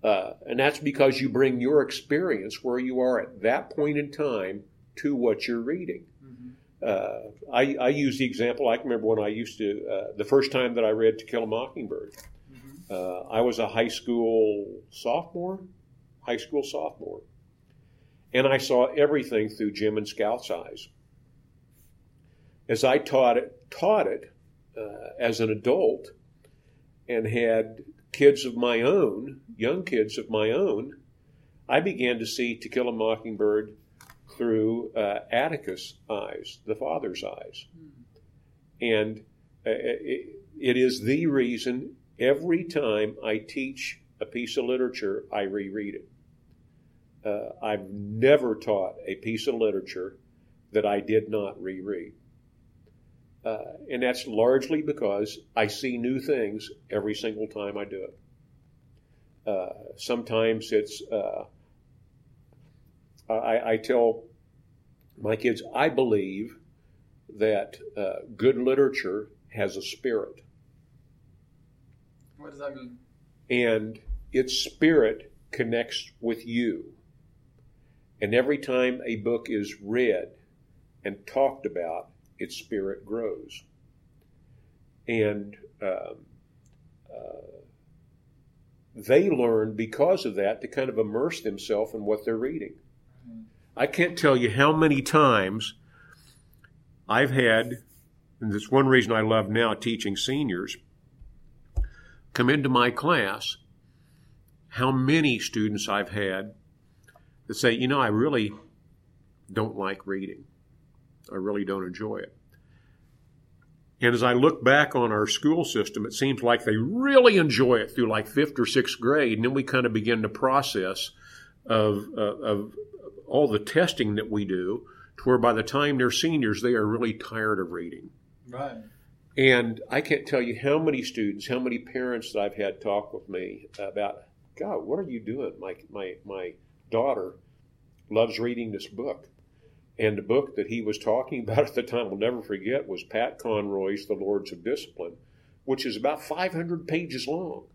Uh, and that's because you bring your experience where you are at that point in time to what you're reading. Mm-hmm. Uh, I, I use the example, I can remember when I used to, uh, the first time that I read To Kill a Mockingbird. Mm-hmm. Uh, I was a high school sophomore, high school sophomore. And I saw everything through Jim and Scout's eyes. As I taught it, taught it uh, as an adult and had kids of my own, young kids of my own, I began to see To Kill a Mockingbird through uh, Atticus' eyes, the father's eyes. And uh, it, it is the reason every time I teach a piece of literature, I reread it. Uh, I've never taught a piece of literature that I did not reread. Uh, and that's largely because I see new things every single time I do it. Uh, sometimes it's, uh, I, I tell my kids, I believe that uh, good literature has a spirit. What does that mean? And its spirit connects with you. And every time a book is read and talked about, its spirit grows. And um, uh, they learn because of that to kind of immerse themselves in what they're reading. I can't tell you how many times I've had, and that's one reason I love now teaching seniors, come into my class, how many students I've had that say, you know, I really don't like reading. I really don't enjoy it. And as I look back on our school system, it seems like they really enjoy it through like fifth or sixth grade, and then we kind of begin the process of, uh, of all the testing that we do to where by the time they're seniors, they are really tired of reading. Right. And I can't tell you how many students, how many parents that I've had talk with me about, God, what are you doing? My, my, my daughter loves reading this book. And the book that he was talking about at the time, I'll never forget, was Pat Conroy's The Lords of Discipline, which is about five hundred pages long.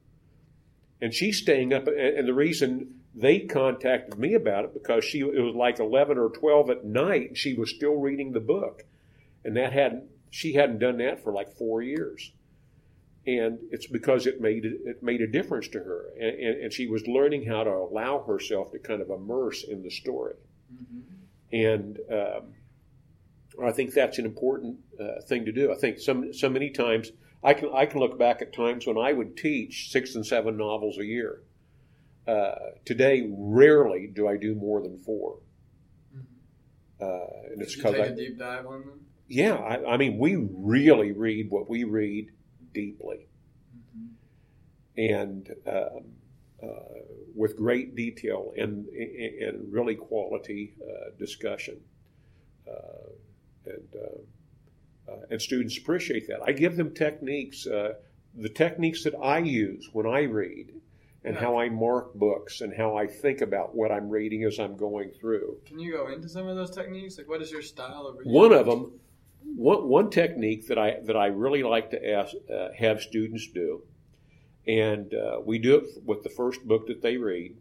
And she's staying up, and the reason they contacted me about it, because she it was like eleven or twelve at night, and she was still reading the book. And that hadn't she hadn't done that for like four years. And it's because it made, it made a difference to her. And, and, and she was learning how to allow herself to kind of immerse in the story. Mm-hmm. And um, I think that's an important uh, thing to do. I think some, so many times, I can I can look back at times when I would teach six and seven novels a year. Uh, today, rarely do I do more than four. Uh, and it's because I take a deep dive on them? Yeah, I, I mean, we really read what we read deeply, mm-hmm. and um, uh, with great detail and and really quality uh, discussion, uh, and uh, uh, and students appreciate that. I give them techniques, uh, the techniques that I use when I read, and yeah. how I mark books and how I think about what I'm reading as I'm going through. Can you go into some of those techniques? Like, what is your style of reading? One of them, one one technique that I that I really like to ask uh, have students do. And uh, we do it with the first book that they read,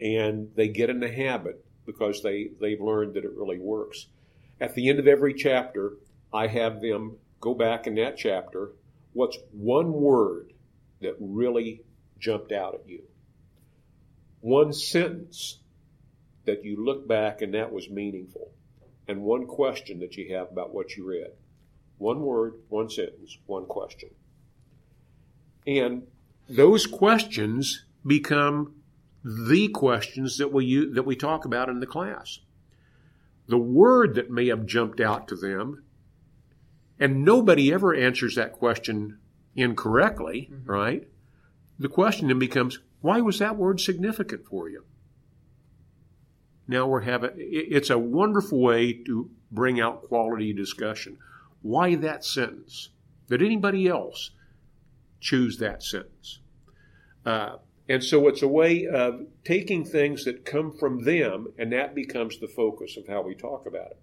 and they get in the habit because they, they've learned that it really works. At the end of every chapter, I have them go back in that chapter, what's one word that really jumped out at you? One sentence that you look back and that was meaningful, and one question that you have about what you read. One word, one sentence, one question. And those questions become the questions that we use, that we talk about in the class. The word that may have jumped out to them, and nobody ever answers that question incorrectly, mm-hmm. right? The question then becomes, why was that word significant for you? Now we're having, it's a wonderful way to bring out quality discussion. Why that sentence? Did anybody else choose that sentence? Uh, and so it's a way of taking things that come from them, and that becomes the focus of how we talk about it.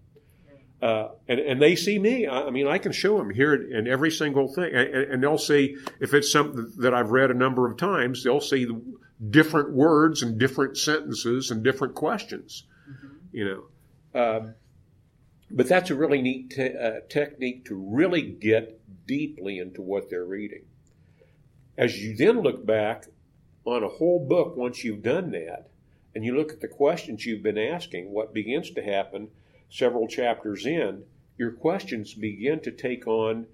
Uh, and, and they see me. I, I mean, I can show them here in every single thing. And, and they'll see, if it's something that I've read a number of times, they'll see the different words and different sentences and different questions, mm-hmm. you know. Uh, but that's a really neat te- uh, technique to really get deeply into what they're reading. As you then look back on a whole book once you've done that, and you look at the questions you've been asking, what begins to happen several chapters in, your questions begin to take on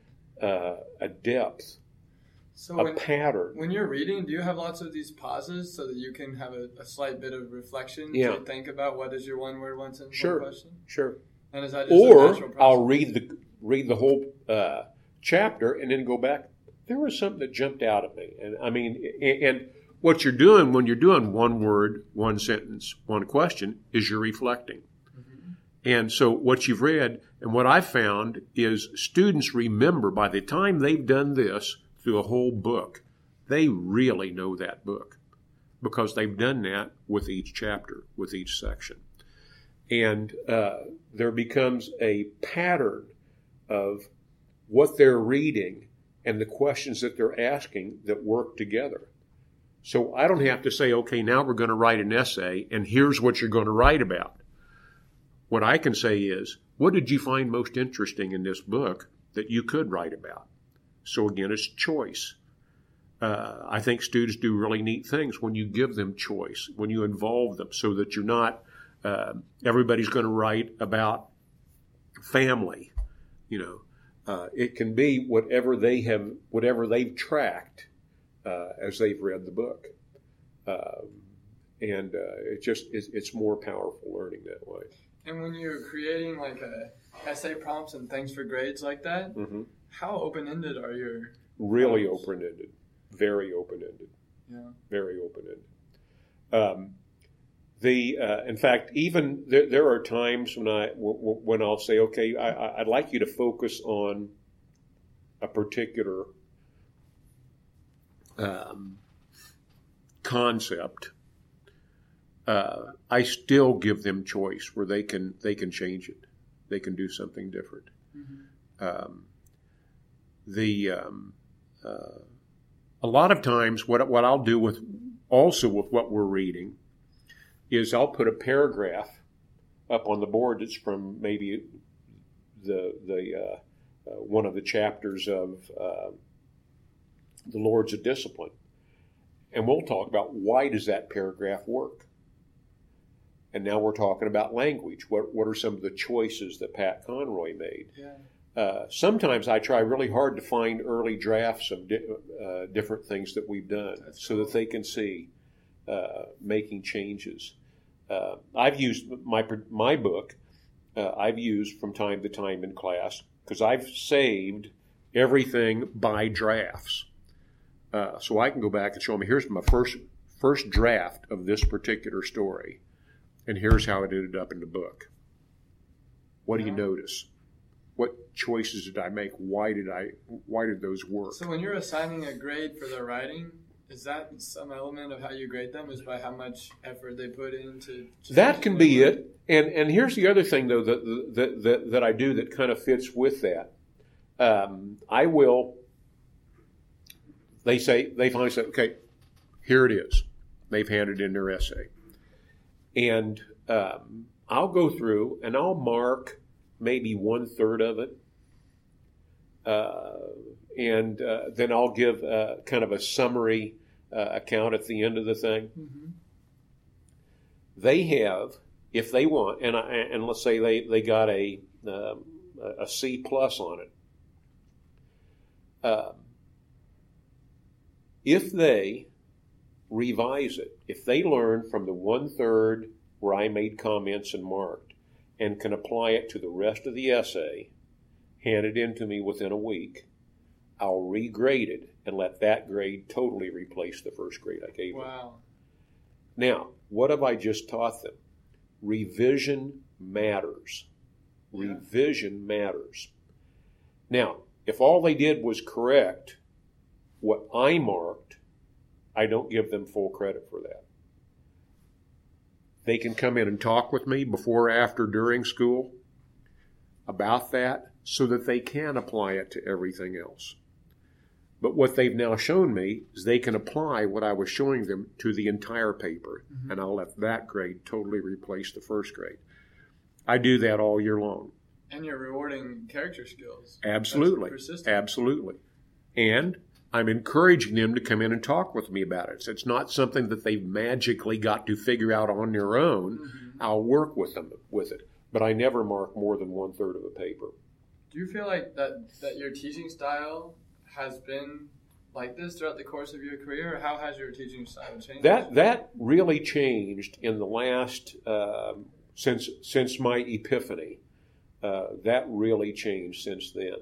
uh, a depth, so a when, pattern. When you're reading, do you have lots of these pauses so that you can have a, a slight bit of reflection yeah. to think about what is your one word, one sentence, sure. one question? Sure, and is that just or a natural process? I'll read the read the whole uh, chapter and then go back. There was something that jumped out at me, and I mean, and, and what you're doing when you're doing one word, one sentence, one question is you're reflecting. And so what you've read and what I've found is students remember by the time they've done this through a whole book, they really know that book because they've done that with each chapter, with each section. And uh, there becomes a pattern of what they're reading and the questions that they're asking that work together. So I don't have to say, okay, now we're going to write an essay and here's what you're going to write about. What I can say is, what did you find most interesting in this book that you could write about? So again, it's choice. Uh, I think students do really neat things when you give them choice, when you involve them so that you're not, uh, everybody's going to write about family. You know, uh, it can be whatever they have, whatever they've tracked uh, as they've read the book. Uh, and uh, it just, it's, it's more powerful learning that way. And when you're creating like a essay prompts and things for grades like that, mm-hmm. how open-ended are your really prompts? open-ended, very open-ended, yeah, very open-ended. Um, the uh, in fact, even there, there are times when I w- w- when I'll say, okay, I, I'd like you to focus on a particular um, concept. Uh, I still give them choice where they can they can change it, they can do something different. Mm-hmm. Um, the um, uh, a lot of times what what I'll do with also with what we're reading is I'll put a paragraph up on the board that's from maybe the the uh, uh, one of the chapters of uh, The Lords of Discipline, and we'll talk about why does that paragraph work. And now we're talking about language. What what are some of the choices that Pat Conroy made? Yeah. Uh, sometimes I try really hard to find early drafts of di- uh, different things that we've done That's so cool. that they can see uh, making changes. Uh, I've used my my book, uh, I've used from time to time in class because I've saved everything by drafts. Uh, so I can go back and show them, here's my first first draft of this particular story. And here's how it ended up in the book. What do you notice? What choices did I make? Why did I? Why did those work? So when you're assigning a grade for their writing, is that some element of how you grade them? Is by how much effort they put into that can be work? It. And and here's the other thing though that that that, that I do that kind of fits with that. Um, I will. They say they finally say, okay, here it is. They've handed in their essay. And um, I'll go through and I'll mark maybe one third of it. Uh, and uh, then I'll give uh, kind of a summary uh, account at the end of the thing. Mm-hmm. They have, if they want, and I, and let's say they, they got a, um, a C plus on it. Uh, if they revise it. If they learn from the one-third where I made comments and marked and can apply it to the rest of the essay, hand it in to me within a week, I'll regrade it and let that grade totally replace the first grade I gave them. Wow. Now, what have I just taught them? Revision matters. Revision yeah. matters. Now, if all they did was correct what I marked, I don't give them full credit for that. They can come in and talk with me before, after, during school about that so that they can apply it to everything else. But what they've now shown me is they can apply what I was showing them to the entire paper, mm-hmm. and I'll let that grade totally replace the first grade. I do that all year long. And you're rewarding character skills. Absolutely. Absolutely. And I'm encouraging them to come in and talk with me about it. So it's not something that they've magically got to figure out on their own. Mm-hmm. I'll work with them with it. But I never mark more than one-third of a paper. Do you feel like that, that your teaching style has been like this throughout the course of your career? How has your teaching style changed? That that really changed in the last, uh, since since my epiphany. Uh, that really changed since then.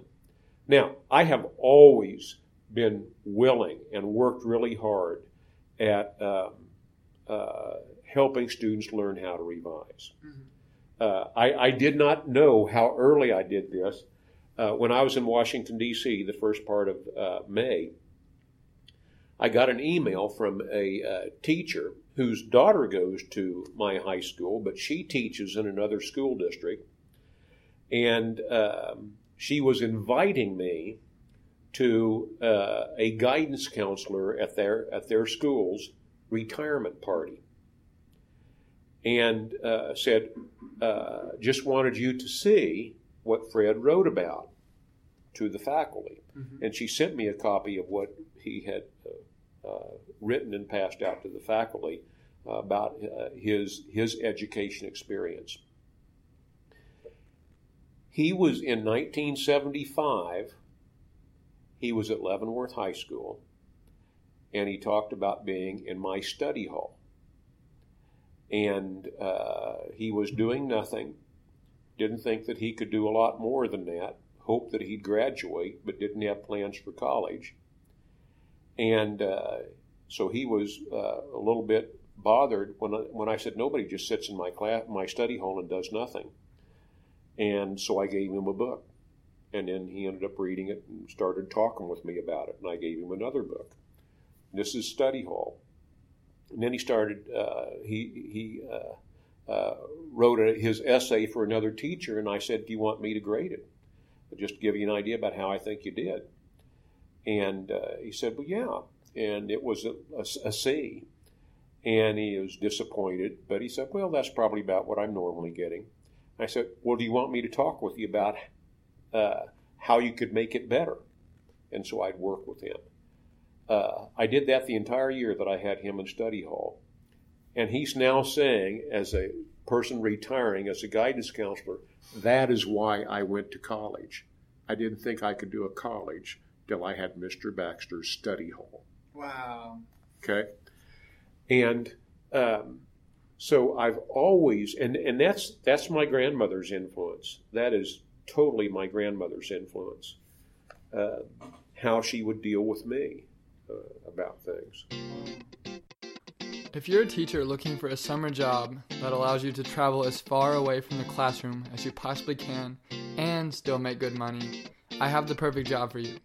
Now, I have always been willing and worked really hard at um, uh, helping students learn how to revise. Mm-hmm. Uh, I, I did not know how early I did this. Uh, when I was in Washington, D C, the first part of uh, May, I got an email from a uh, teacher whose daughter goes to my high school, but she teaches in another school district. And um, she was inviting me to uh, a guidance counselor at their at their school's retirement party. And uh, said, uh, just wanted you to see what Fred wrote about to the faculty. Mm-hmm. And she sent me a copy of what he had uh, uh, written and passed out to the faculty uh, about uh, his his education experience. He was in nineteen seventy-five, he was at Leavenworth High School, and he talked about being in my study hall. And uh, he was doing nothing. Didn't think that he could do a lot more than that, hoped that he'd graduate, but didn't have plans for college. And uh, so he was uh, a little bit bothered when I, when I said, nobody just sits in my class, my study hall and does nothing. And so I gave him a book. And then he ended up reading it and started talking with me about it. And I gave him another book. This is study hall. And then he started, uh, he he uh, Uh, wrote a, his essay for another teacher, and I said, do you want me to grade it? Just to give you an idea about how I think you did. And uh, he said, well, yeah. And it was a, a, a C. And he was disappointed, but he said, well, that's probably about what I'm normally getting. I said, well, do you want me to talk with you about uh, how you could make it better? And so I'd work with him. Uh, I did that the entire year that I had him in study hall. And he's now saying, as a person retiring, as a guidance counselor, that is why I went to college. I didn't think I could do a college till I had Mister Baxter's study hall. Wow. Okay? And um, so I've always, and, and that's that's my grandmother's influence. That is totally my grandmother's influence, uh, how she would deal with me uh, about things. If you're a teacher looking for a summer job that allows you to travel as far away from the classroom as you possibly can and still make good money, I have the perfect job for you.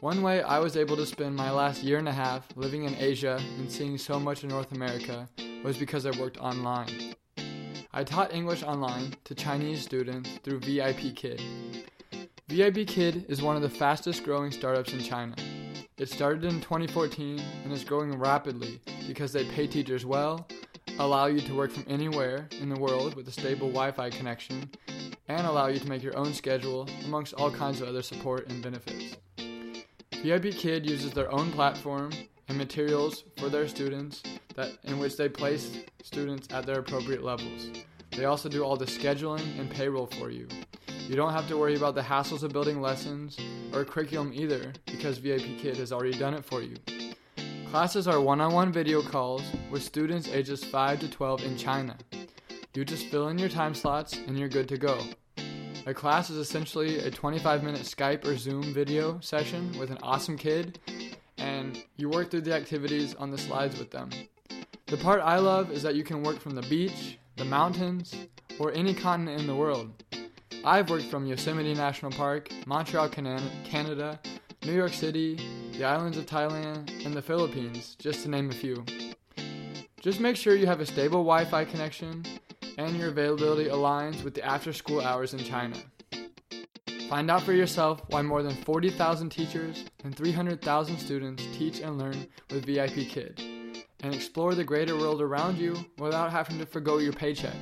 One way I was able to spend my last year and a half living in Asia and seeing so much in North America was because I worked online. I taught English online to Chinese students through VIPKid. VIPKid is one of the fastest growing startups in China. It started in twenty fourteen and is growing rapidly because they pay teachers well, allow you to work from anywhere in the world with a stable Wi-Fi connection, and allow you to make your own schedule amongst all kinds of other support and benefits. VIPKid uses their own platform and materials for their students that in which they place students at their appropriate levels. They also do all the scheduling and payroll for you. You don't have to worry about the hassles of building lessons or curriculum either because VIPKid has already done it for you. Classes are one-on-one video calls with students ages five to twelve in China. You just fill in your time slots and you're good to go. A class is essentially a twenty-five minute Skype or Zoom video session with an awesome kid, and you work through the activities on the slides with them. The part I love is that you can work from the beach, the mountains, or any continent in the world. I've worked from Yosemite National Park, Montreal, Canada, New York City, the islands of Thailand, and the Philippines, just to name a few. Just make sure you have a stable Wi-Fi connection and your availability aligns with the after-school hours in China. Find out for yourself why more than forty thousand teachers and three hundred thousand students teach and learn with VIPKid, and explore the greater world around you without having to forgo your paycheck.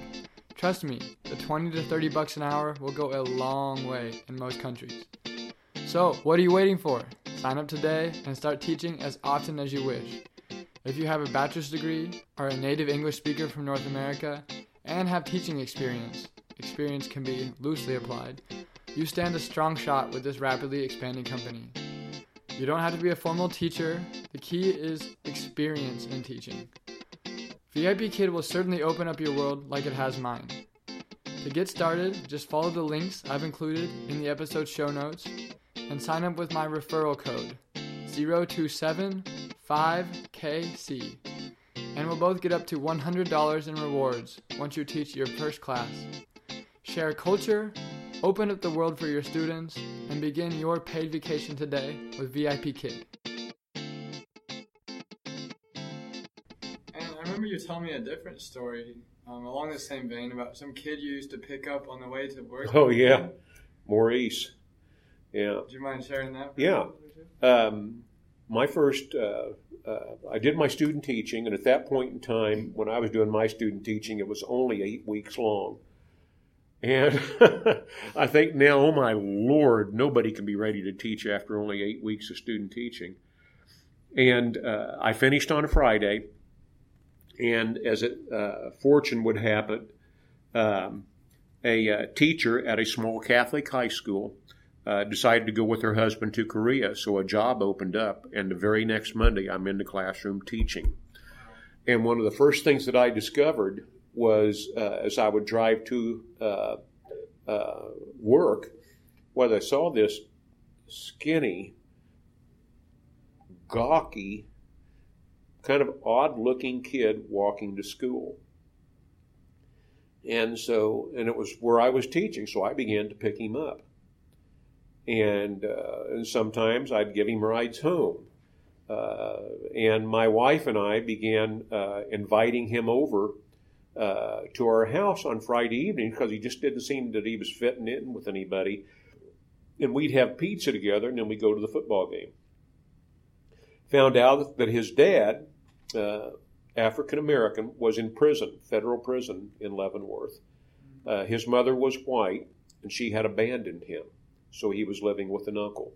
Trust me, the twenty to thirty bucks an hour will go a long way in most countries. So, what are you waiting for? Sign up today and start teaching as often as you wish. If you have a bachelor's degree, are a native English speaker from North America, and have teaching experience, experience can be loosely applied, you stand a strong shot with this rapidly expanding company. You don't have to be a formal teacher, the key is experience in teaching. VIPKid will certainly open up your world like it has mine. To get started, just follow the links I've included in the episode show notes and sign up with my referral code, zero two seven five K C. And we'll both get up to one hundred dollars in rewards once you teach your first class. Share culture, open up the world for your students, and begin your paid vacation today with VIPKid. And I remember you telling me a different story um, along the same vein about some kid you used to pick up on the way to work. Oh, yeah. Him. Maurice. Yeah. Do you mind sharing that? Yeah. Um, my first... Uh, Uh, I did my student teaching, and at that point in time, when I was doing my student teaching, it was only eight weeks long. And I think now, oh my Lord, nobody can be ready to teach after only eight weeks of student teaching. And uh, I finished on a Friday, and as it, uh, fortune would happen, um, a uh, teacher at a small Catholic high school Uh, decided to go with her husband to Korea, so a job opened up, and the very next Monday I'm in the classroom teaching. And one of the first things that I discovered was uh, as I would drive to uh, uh, work, was I saw this skinny, gawky, kind of odd-looking kid walking to school. And so, and it was where I was teaching, so I began to pick him up. And, uh, and sometimes I'd give him rides home. Uh, and my wife and I began uh, inviting him over uh, to our house on Friday evening because he just didn't seem that he was fitting in with anybody. And we'd have pizza together, and then we'd go to the football game. Found out that his dad, uh, African-American, was in prison, federal prison in Leavenworth. Uh, his mother was white, and she had abandoned him. So he was living with an uncle.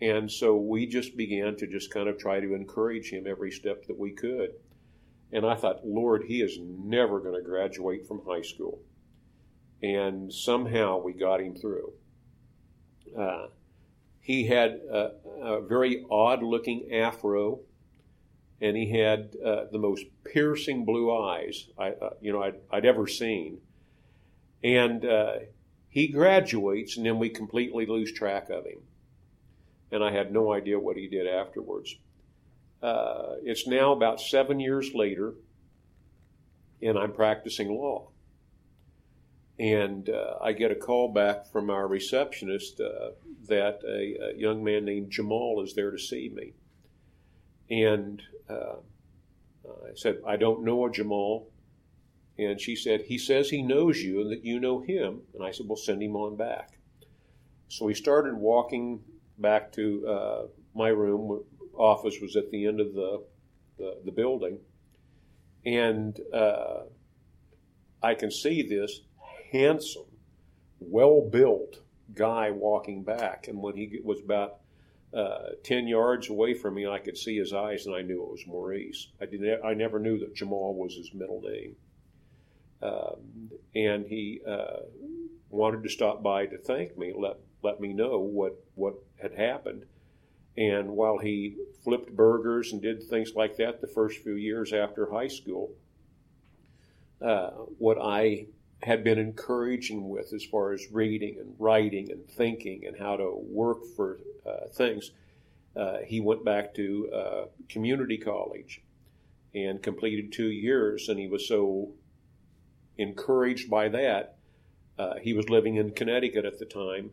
And so we just began to just kind of try to encourage him every step that we could. And I thought, Lord, he is never going to graduate from high school. And somehow we got him through. Uh, he had a, a very odd-looking afro, and he had uh, the most piercing blue eyes I, uh, you know, I'd, I'd ever seen. And uh, He graduates, and then we completely lose track of him. And I had no idea what he did afterwards. Uh, it's now about seven years later, and I'm practicing law. And uh, I get a call back from our receptionist uh, that a, a young man named Jamal is there to see me. And uh, I said, I don't know a Jamal. And she said, he says he knows you and that you know him. And I said, well, send him on back. So we started walking back to uh, my room. Office was at the end of the, the, the building. And uh, I can see this handsome, well-built guy walking back. And when he was about uh, ten yards away from me, I could see his eyes, and I knew it was Maurice. I, didn't, I never knew that Jamal was his middle name. Um, and he uh, wanted to stop by to thank me, let let me know what, what had happened. And while he flipped burgers and did things like that the first few years after high school, uh, what I had been encouraging with as far as reading and writing and thinking and how to work for uh, things, uh, he went back to uh, community college and completed two years, and he was so encouraged by that. Uh, he was living in Connecticut at the time,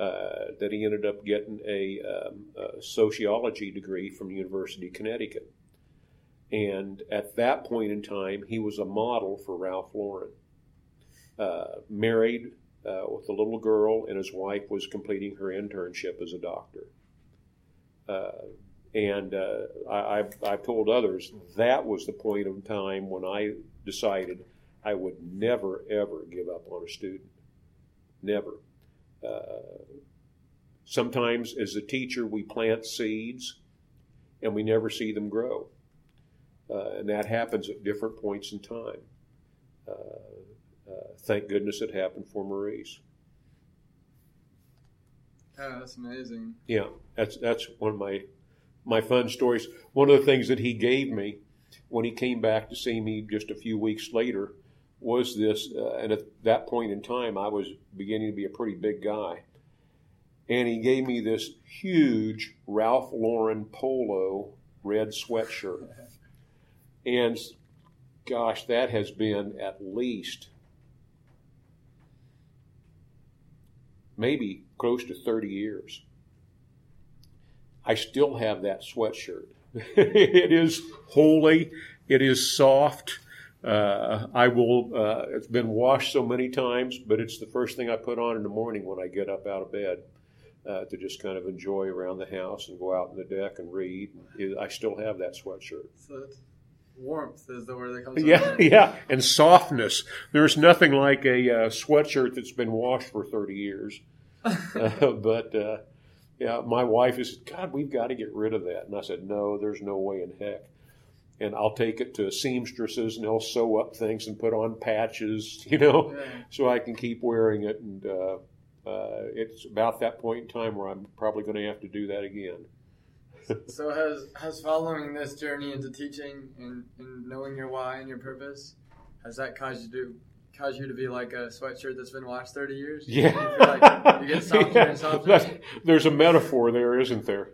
uh, that he ended up getting a, um, a sociology degree from the University of Connecticut. And at that point in time, he was a model for Ralph Lauren. Uh, married uh, with a little girl, and his wife was completing her internship as a doctor. Uh, and uh, I, I've, I've told others that was the point of time when I decided I would never, ever give up on a student. Never. Uh, sometimes as a teacher, we plant seeds and we never see them grow. Uh, and that happens at different points in time. Uh, uh, thank goodness it happened for Maurice. Oh, that's amazing. Yeah, that's that's one of my, my fun stories. One of the things that he gave me when he came back to see me just a few weeks later was this, uh, and at that point in time, I was beginning to be a pretty big guy. And he gave me this huge Ralph Lauren polo red sweatshirt. And gosh, that has been at least maybe close to thirty years. I still have that sweatshirt. It is holy. It is soft. Uh, I will, uh, it's been washed so many times, but it's the first thing I put on in the morning when I get up out of bed, uh, to just kind of enjoy around the house and go out on the deck and read. It, I still have that sweatshirt. So it's warmth is the word that comes yeah, out. Yeah, and softness. There's nothing like a uh, sweatshirt that's been washed for thirty years. uh, but, uh, yeah, my wife is, God, we've got to get rid of that. And I said, no, there's no way in heck. And I'll take it to seamstresses, and they'll sew up things and put on patches, you know, yeah. so I can keep wearing it. And uh, uh, it's about that point in time where I'm probably going to have to do that again. So has has following this journey into teaching and, and knowing your why and your purpose, has that caused you to caused you to be like a sweatshirt that's been washed thirty years? Yeah. You, feel like you get softer yeah. and softer? There's a metaphor there, isn't there?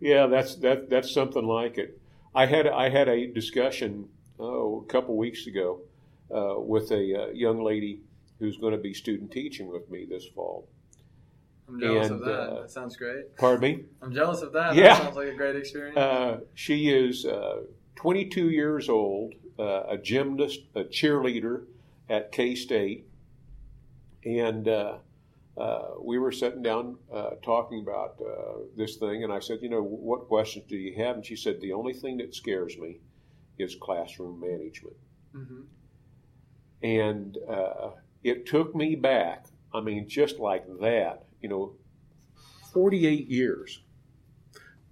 yeah, that's that that's something like it. I had I had a discussion oh a couple weeks ago uh, with a uh, young lady who's going to be student teaching with me this fall. I'm jealous and, of that. Uh, that sounds great. Pardon me? I'm jealous of that. Yeah. That sounds like a great experience. Uh, she is uh, twenty-two years old, uh, a gymnast, a cheerleader at K-State, and uh, uh, we were sitting down uh, talking about uh, this thing, and I said, you know, what questions do you have? And she said, the only thing that scares me is classroom management. Mm-hmm. And uh, it took me back, I mean, just like that, you know, forty-eight years.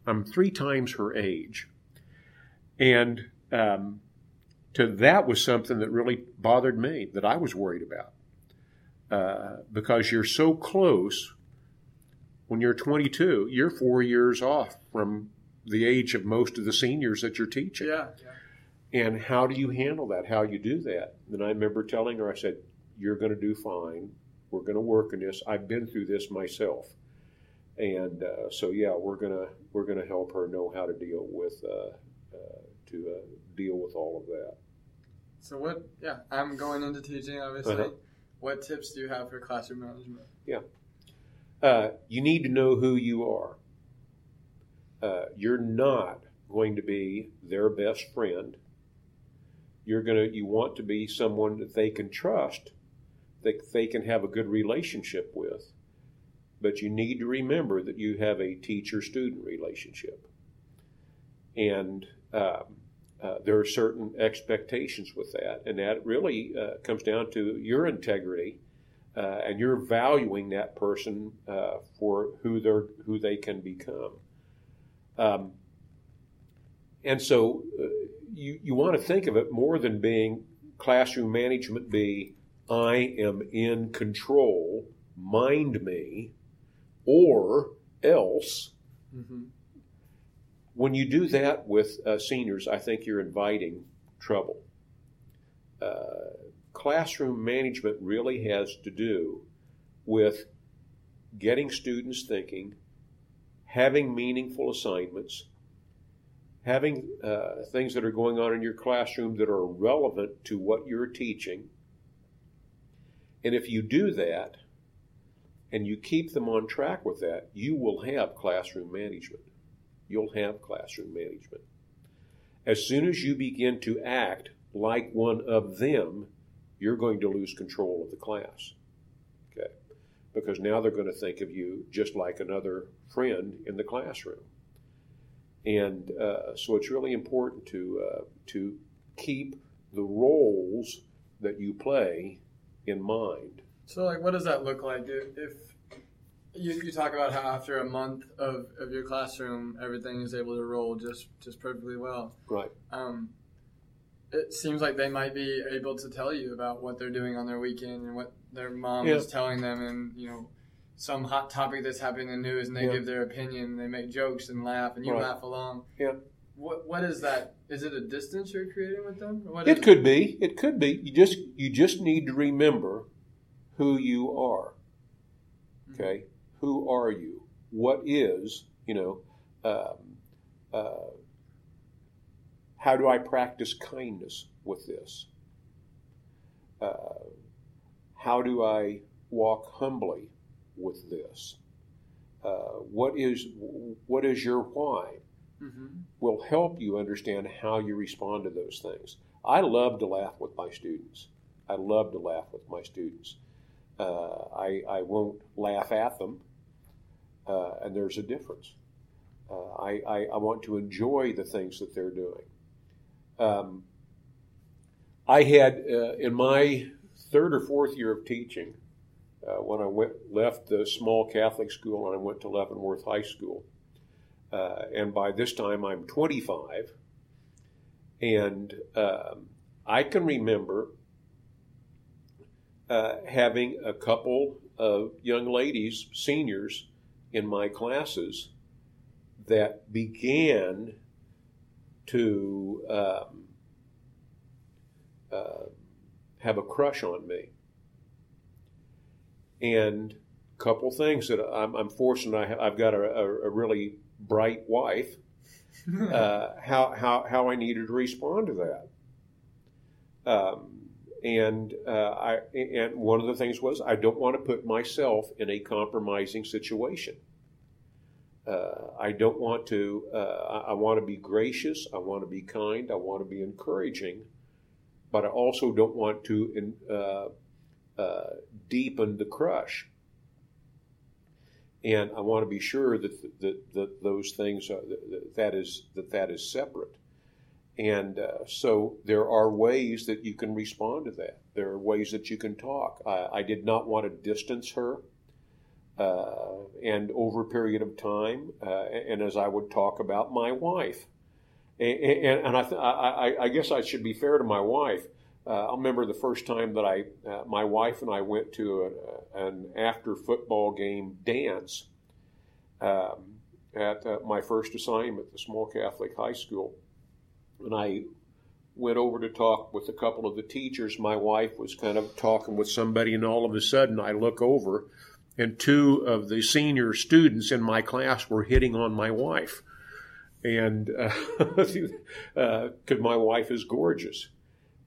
I'm three times her age. And um, to that was something that really bothered me, that I was worried about. Uh, because you're so close, when you're twenty-two, you're four years off from the age of most of the seniors that you're teaching. Yeah, yeah. And how do you handle that? How you do that? And I remember telling her, I said, you're going to do fine. We're going to work on this. I've been through this myself, and uh, so yeah, we're gonna we're gonna help her know how to deal with uh, uh, to uh, deal with all of that. So what? Yeah, I'm going into teaching, obviously. Uh-huh. What tips do you have for classroom management? Yeah, uh, you need to know who you are. Uh, you're not going to be their best friend. You're gonna you want to be someone that they can trust, that they can have a good relationship with, but you need to remember that you have a teacher-student relationship. And um, uh, there are certain expectations with that, and that really uh, comes down to your integrity, uh, and you're valuing that person uh, for who they're, who they can become. Um, and so uh, you, you want to think of it more than being classroom management be I am in control, mind me, or else. Mm-hmm. When you do that with uh, seniors, I think you're inviting trouble. Uh, classroom management really has to do with getting students thinking, having meaningful assignments, having uh, things that are going on in your classroom that are relevant to what you're teaching. And if you do that, and you keep them on track with that, you will have classroom management. You'll have classroom management. As soon as you begin to act like one of them, you're going to lose control of the class. Okay? Because now they're going to think of you just like another friend in the classroom. And uh, so it's really important to uh, to keep the roles that you play in mind. So, like, what does that look like? If you, you talk about how after a month of, of your classroom, everything is able to roll just, just perfectly well. Right. Um, it seems like they might be able to tell you about what they're doing on their weekend and what their mom yeah. is telling them, and, you know, some hot topic that's happening in the news, and they yeah. give their opinion, they make jokes and laugh, and you right. laugh along. Yeah. What what is that? Is it a distance you're creating with them? What it could it? be. It could be. You just you just need to remember who you are. Okay? Mm-hmm. Who are you? What is, you know, um, uh, how do I practice kindness with this? Uh, how do I walk humbly with this? Uh, what is what is your why? Mm-hmm. Will help you understand how you respond to those things. I love to laugh with my students. I love to laugh with my students. Uh, I, I won't laugh at them, uh, and there's a difference. Uh, I, I, I want to enjoy the things that they're doing. Um, I had, uh, in my third or fourth year of teaching, uh, when I went left the small Catholic school and I went to Leavenworth High School, Uh, and by this time, I'm twenty-five, and um, I can remember uh, having a couple of young ladies, seniors, in my classes that began to um, uh, have a crush on me. And a couple things that I'm, I'm fortunate, I, I've got a, a, a really bright wife, uh, how, how how I needed to respond to that. Um, and uh, I and one of the things was, I don't want to put myself in a compromising situation. Uh, I don't want to, uh, I, I want to be gracious, I want to be kind, I want to be encouraging, but I also don't want to in, uh, uh, deepen the crush. And I want to be sure that th- that, that those things are, that, that is that that is separate. And uh, so there are ways that you can respond to that. There are ways that you can talk. I, I did not want to distance her. Uh, and over a period of time, uh, and as I would talk about my wife, and and, and I, th- I I guess I should be fair to my wife. Uh, I remember the first time that I, uh, my wife and I went to a, an after football game dance um, at uh, my first assignment, the small Catholic high school, and I went over to talk with a couple of the teachers. My wife was kind of talking with somebody, and all of a sudden I look over, and two of the senior students in my class were hitting on my wife, and uh, uh, 'cause my wife is gorgeous.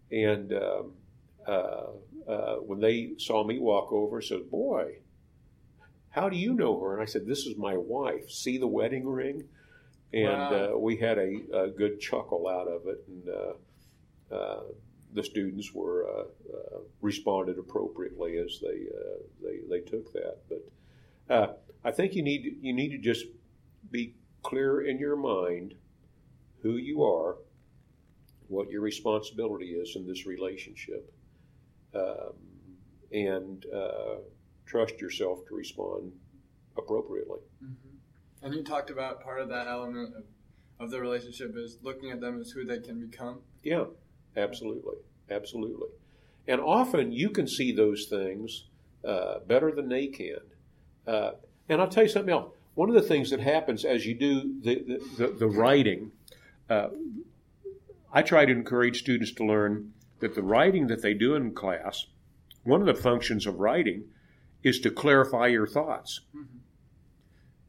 And um, uh, uh, when they saw me walk over, said, "Boy, how do you know her?" And I said, "This is my wife. See the wedding ring?" And wow. uh, we had a, a good chuckle out of it, and uh, uh, the students were uh, uh, responded appropriately as they uh, they they took that. But uh, I think you need you need to just be clear in your mind who you are, what your responsibility is in this relationship, um, and uh, trust yourself to respond appropriately. Mm-hmm. And you talked about part of that element of, of the relationship is looking at them as who they can become. Yeah, absolutely, absolutely. And often you can see those things uh, better than they can. Uh, and I'll tell you something else. one of the things that happens as you do the, the, the writing, uh, I try to encourage students to learn that the writing that they do in class, one of the functions of writing is to clarify your thoughts. Mm-hmm.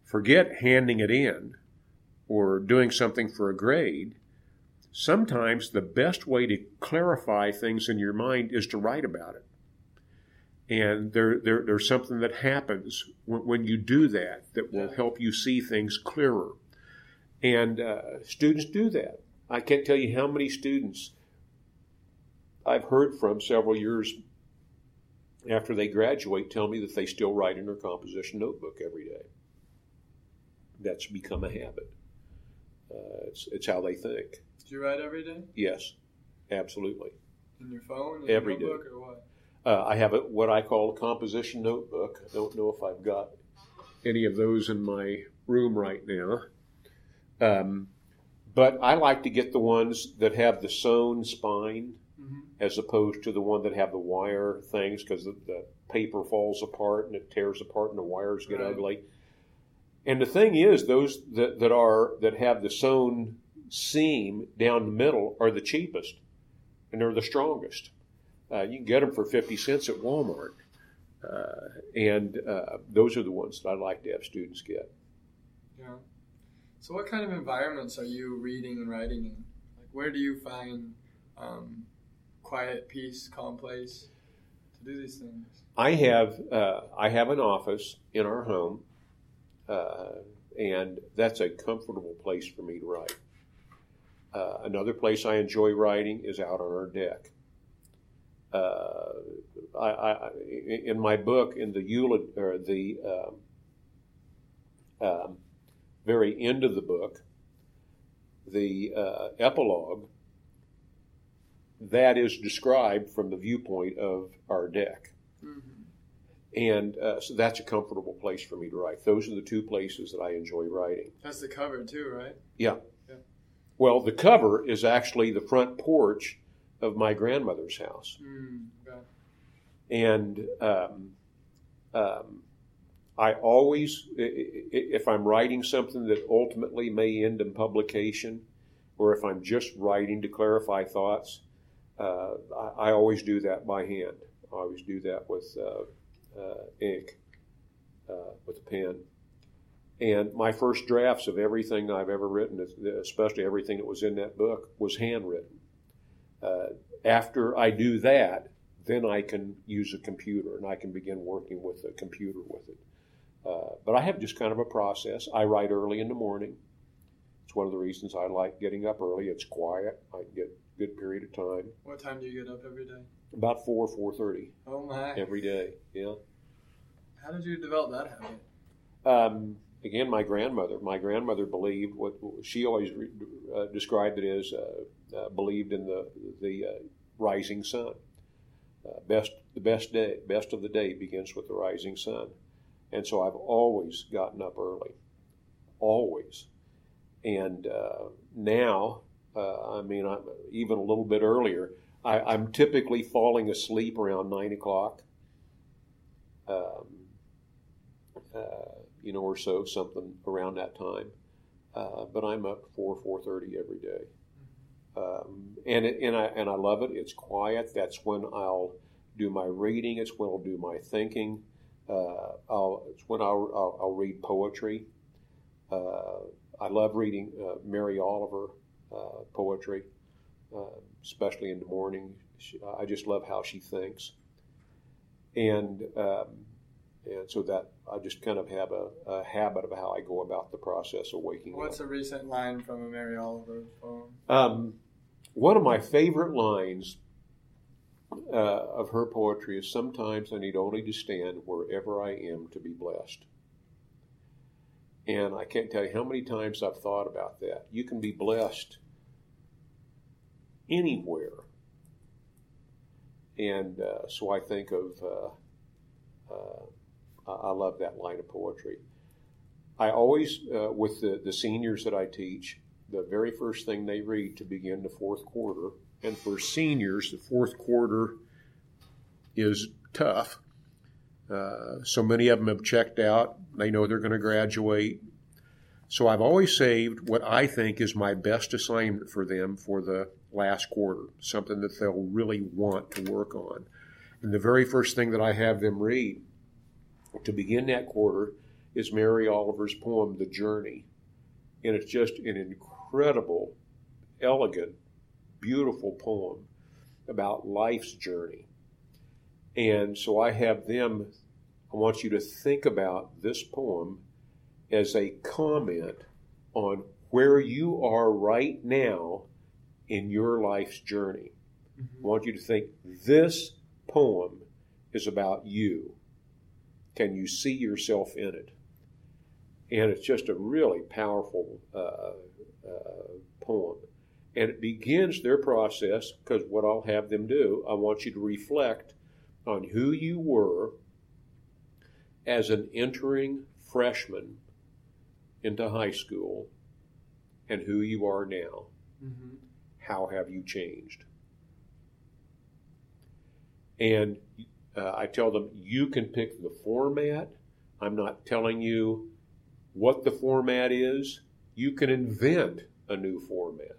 Forget handing it in or doing something for a grade. Sometimes the best way to clarify things in your mind is to write about it. And there, there, there's something that happens when, when you do that that will help you see things clearer. And uh, students do that. I can't tell you how many students I've heard from several years after they graduate tell me that they still write in their composition notebook every day. That's become a habit. Uh, it's, it's how they think. Do you write every day? Yes, absolutely. In your phone? In every your notebook, day. Or what? Uh, I have a, what I call a composition notebook. I don't know if I've got any of those in my room right now. Um, but I like to get the ones that have the sewn spine mm-hmm. as opposed to the one that have the wire things because the, the paper falls apart and it tears apart and the wires get right. ugly. And the thing is, those that, that are that have the sewn seam down the middle are the cheapest and they're the strongest. Uh, you can get them for fifty cents at Walmart. Uh, and uh, those are the ones that I like to have students get. Yeah. So what kind of environments are you reading and writing in? Like, where do you find um, quiet, peace, calm place to do these things? I have uh, I have an office in our home, uh, and that's a comfortable place for me to write. Uh, another place I enjoy writing is out on our deck. Uh, I, I, in my book, in the eulog- or the um, um, very end of the book, the uh, epilogue, that is described from the viewpoint of our deck. Mm-hmm. And uh, so that's a comfortable place for me to write. Those are the two places that I enjoy writing. That's the cover too, right? Yeah. yeah. Well, the cover is actually the front porch of my grandmother's house. Mm, okay. And um, um, I always, if I'm writing something that ultimately may end in publication, or if I'm just writing to clarify thoughts, uh, I, I always do that by hand. I always do that with uh, uh, ink, uh, with a pen. And my first drafts of everything I've ever written, especially everything that was in that book, was handwritten. Uh, after I do that, then I can use a computer, and I can begin working with a computer with it. Uh, but I have just kind of a process. I write early in the morning. It's one of the reasons I like getting up early. It's quiet. I can get a good period of time. What time do you get up every day? About four, four thirty. Oh, my. Every day, yeah. How did you develop that habit? Um, again, my grandmother. My grandmother believed what she always re- uh, described it as... Uh, Uh, believed in the the uh, rising sun. Uh, best the best day, best of the day begins with the rising sun, and so I've always gotten up early, always. And uh, now, uh, I mean, I'm even a little bit earlier. I, I'm typically falling asleep around nine o'clock, um, uh, you know, or so, something around that time. Uh, but I'm up four four thirty every day. Um, and it, and I and I love it. It's quiet. That's when I'll do my reading. It's when I'll do my thinking. Uh, I'll, it's when I'll, I'll I'll read poetry. Uh, I love reading uh, Mary Oliver uh, poetry, uh, especially in the morning. She, I just love how she thinks. And um, and so that I just kind of have a, a habit of how I go about the process of waking What's up. What's a recent line from a Mary Oliver poem? Um, One of my favorite lines uh, of her poetry is, "Sometimes I need only to stand wherever I am to be blessed." And I can't tell you how many times I've thought about that. You can be blessed anywhere. And uh, so I think of, uh, uh, I love that line of poetry. I always, uh, with the, the seniors that I teach, the very first thing they read to begin the fourth quarter. And for seniors, the fourth quarter is tough. Uh, so many of them have checked out. They know they're going to graduate. So I've always saved what I think is my best assignment for them for the last quarter, something that they'll really want to work on. And the very first thing that I have them read to begin that quarter is Mary Oliver's poem, The Journey. And it's just an incredible, elegant, beautiful poem about life's journey. And so I have them, I want you to think about this poem as a comment on where you are right now in your life's journey. Mm-hmm. I want you to think, this poem is about you. Can you see yourself in it? And it's just a really powerful uh, uh, poem. And it begins their process, because what I'll have them do, I want you to reflect on who you were as an entering freshman into high school and who you are now. Mm-hmm. How have you changed? And uh, I tell them, you can pick the format. I'm not telling you what the format is. You can invent a new format.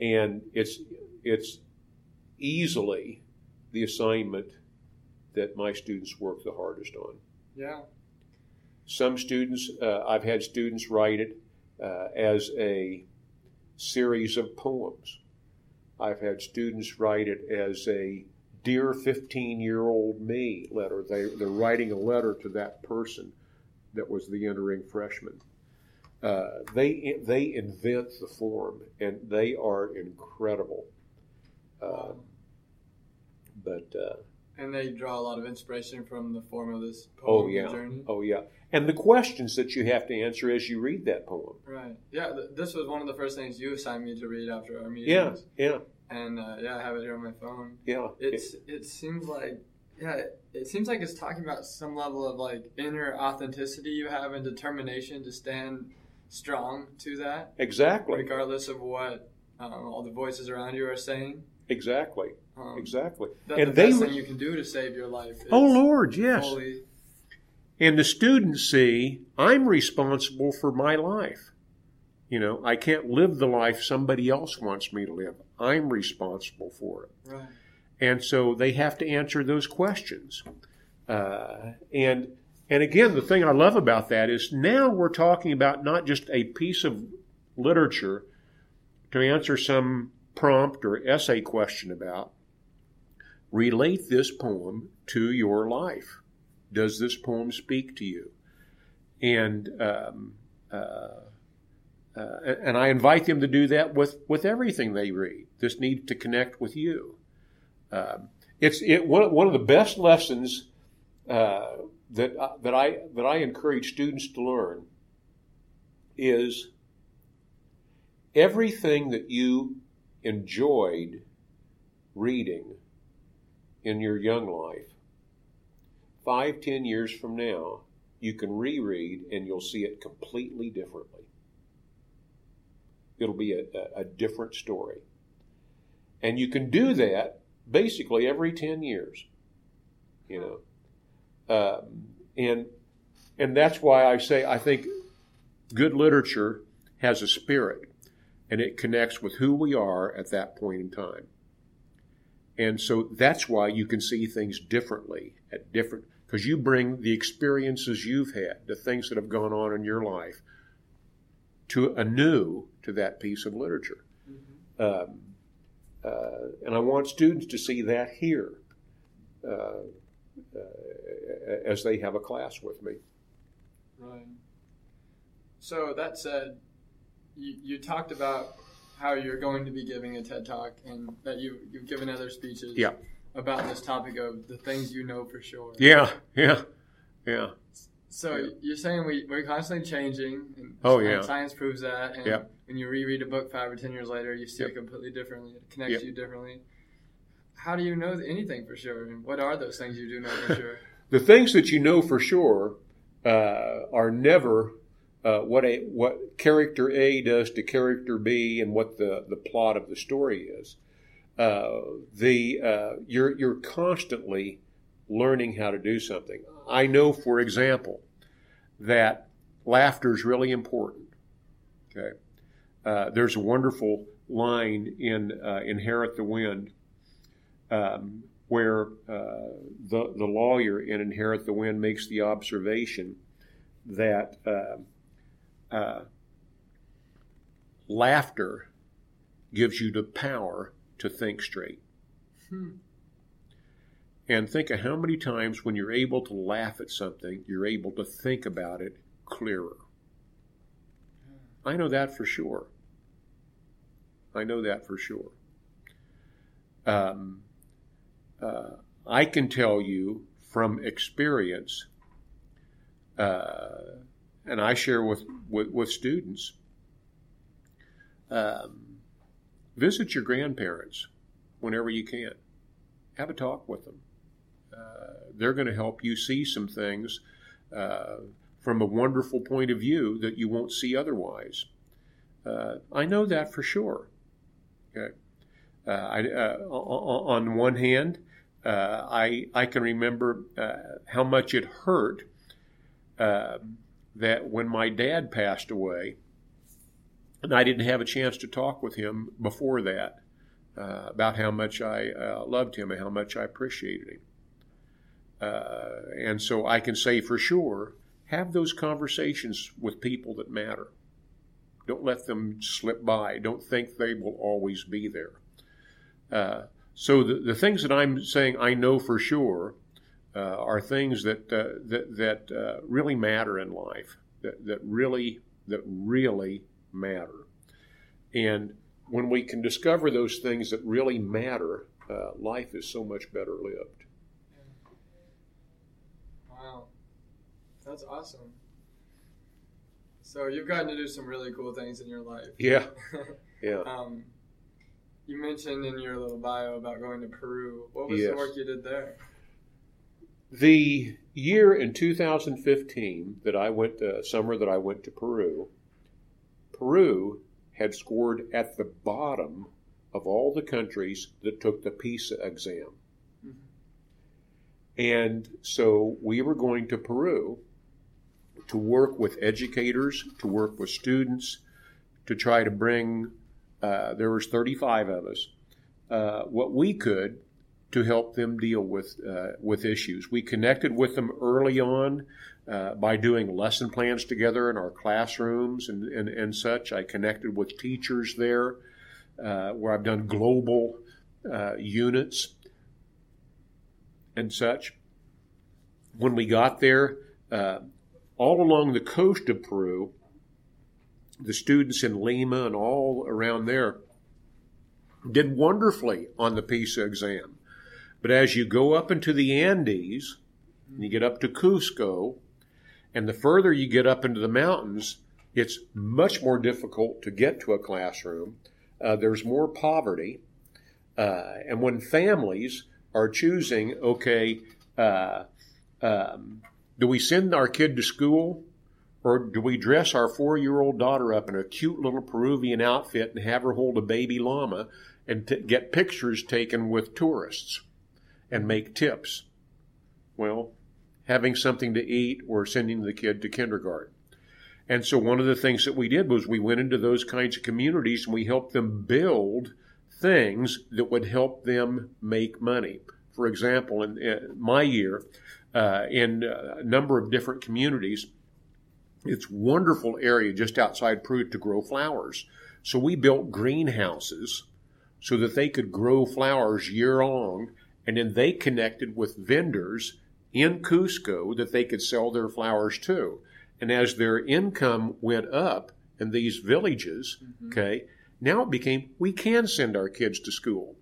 And it's it's easily the assignment that my students work the hardest on. Yeah. Some students, uh, I've had students write it uh, as a series of poems. I've had students write it as a Dear fifteen-year-old Me letter. They, they're writing a letter to that person that was the entering freshman. Uh, they they invent the form, and they are incredible. Uh, but uh, and they draw a lot of inspiration from the form of this poem. Oh yeah, journey. Oh yeah. And the questions that you have to answer as you read that poem. Right. Yeah. Th- this was one of the first things you assigned me to read after our meeting. Yeah. Yeah. And uh, yeah, I have it here on my phone. Yeah. It's it, it seems like yeah, it, it seems like it's talking about some level of like inner authenticity you have and determination to stand strong to that. Exactly. Regardless of what um, all the voices around you are saying. Exactly. Um, exactly. That's and the best they, thing you can do to save your life. Is oh Lord, yes. Holy, and the students see, I'm responsible for my life. You know, I can't live the life somebody else wants me to live. I'm responsible for it. Right. And so they have to answer those questions. Uh, and and again, the thing I love about that is now we're talking about not just a piece of literature to answer some prompt or essay question about. Relate this poem to your life. Does this poem speak to you? And um, uh, uh, and I invite them to do that with, with everything they read. This needs to connect with you. Uh, it's it one one of the best lessons uh, that uh, that I that I encourage students to learn is everything that you enjoyed reading in your young life. Five, ten years from now, you can reread and you'll see it completely differently. It'll be a, a, a different story. And you can do that basically every ten years, you know. Um, and and that's why I say I think good literature has a spirit, and it connects with who we are at that point in time. And so that's why you can see things differently at different, because you bring the experiences you've had, the things that have gone on in your life, to anew to that piece of literature. Mm-hmm. Um, uh, and I want students to see that here uh, uh, as they have a class with me. Right. So that said, you, you talked about how you're going to be giving a TED Talk and that you, you've given other speeches yeah. about this topic of the things you know for sure. Yeah, yeah, yeah. So yeah. you're saying we, we're constantly changing. And oh, yeah. Science proves that. And yeah. when you reread a book five or ten years later, you see yeah. it completely differently. It connects yeah. you differently. How do you know anything for sure? And what are those things you do know for sure? The things that you know for sure uh, are never... Uh, what a what character A does to character B, and what the, the plot of the story is. Uh, the uh, you're you're constantly learning how to do something. I know, for example, that laughter is really important. Okay, uh, there's a wonderful line in uh, Inherit the Wind um, where uh, the, the lawyer in Inherit the Wind makes the observation that uh, uh, laughter gives you the power to think straight. Hmm. And think of how many times when you're able to laugh at something, you're able to think about it clearer. I know that for sure. I know that for sure. Um, uh, I can tell you from experience, uh, and I share with, with, with students, um, visit your grandparents whenever you can. Have a talk with them. Uh, they're going to help you see some things uh, from a wonderful point of view that you won't see otherwise. Uh, I know that for sure. Okay. Uh, I, uh, on one hand, uh, I I can remember uh, how much it hurt uh, that when my dad passed away, and I didn't have a chance to talk with him before that uh, about how much I uh, loved him and how much I appreciated him. Uh, and so I can say for sure, have those conversations with people that matter. Don't let them slip by. Don't think they will always be there. Uh, so the, the things that I'm saying I know for sure uh, are things that uh, that, that uh, really matter in life. That that really that really matter. And when we can discover those things that really matter, uh, life is so much better lived. Wow, that's awesome. So you've gotten to do some really cool things in your life. Yeah, yeah. um, you mentioned in your little bio about going to Peru. What was yes. the work you did there? The year in two thousand fifteen that I went, uh, summer that I went to Peru, Peru had scored at the bottom of all the countries that took the PISA exam. Mm-hmm. And so we were going to Peru to work with educators, to work with students, to try to bring, uh, there was thirty-five of us, uh, what we could to help them deal with uh, with issues. We connected with them early on uh, by doing lesson plans together in our classrooms and, and, and such. I connected with teachers there uh, where I've done global uh, units and such. When we got there, uh, all along the coast of Peru, the students in Lima and all around there did wonderfully on the PISA exam. But as you go up into the Andes, and you get up to Cusco, and the further you get up into the mountains, it's much more difficult to get to a classroom. Uh, there's more poverty. Uh, and when families are choosing, okay, uh, um, do we send our kid to school, or do we dress our four-year-old daughter up in a cute little Peruvian outfit and have her hold a baby llama and t- get pictures taken with tourists and make tips? Well, having something to eat or sending the kid to kindergarten. And so one of the things that we did was we went into those kinds of communities and we helped them build things that would help them make money. For example, in, in my year, Uh, in a number of different communities. It's a wonderful area just outside Peru to grow flowers. So we built greenhouses so that they could grow flowers year-long, and then they connected with vendors in Cusco that they could sell their flowers to. And as their income went up in these villages, mm-hmm. okay, now it became, we can send our kids to school.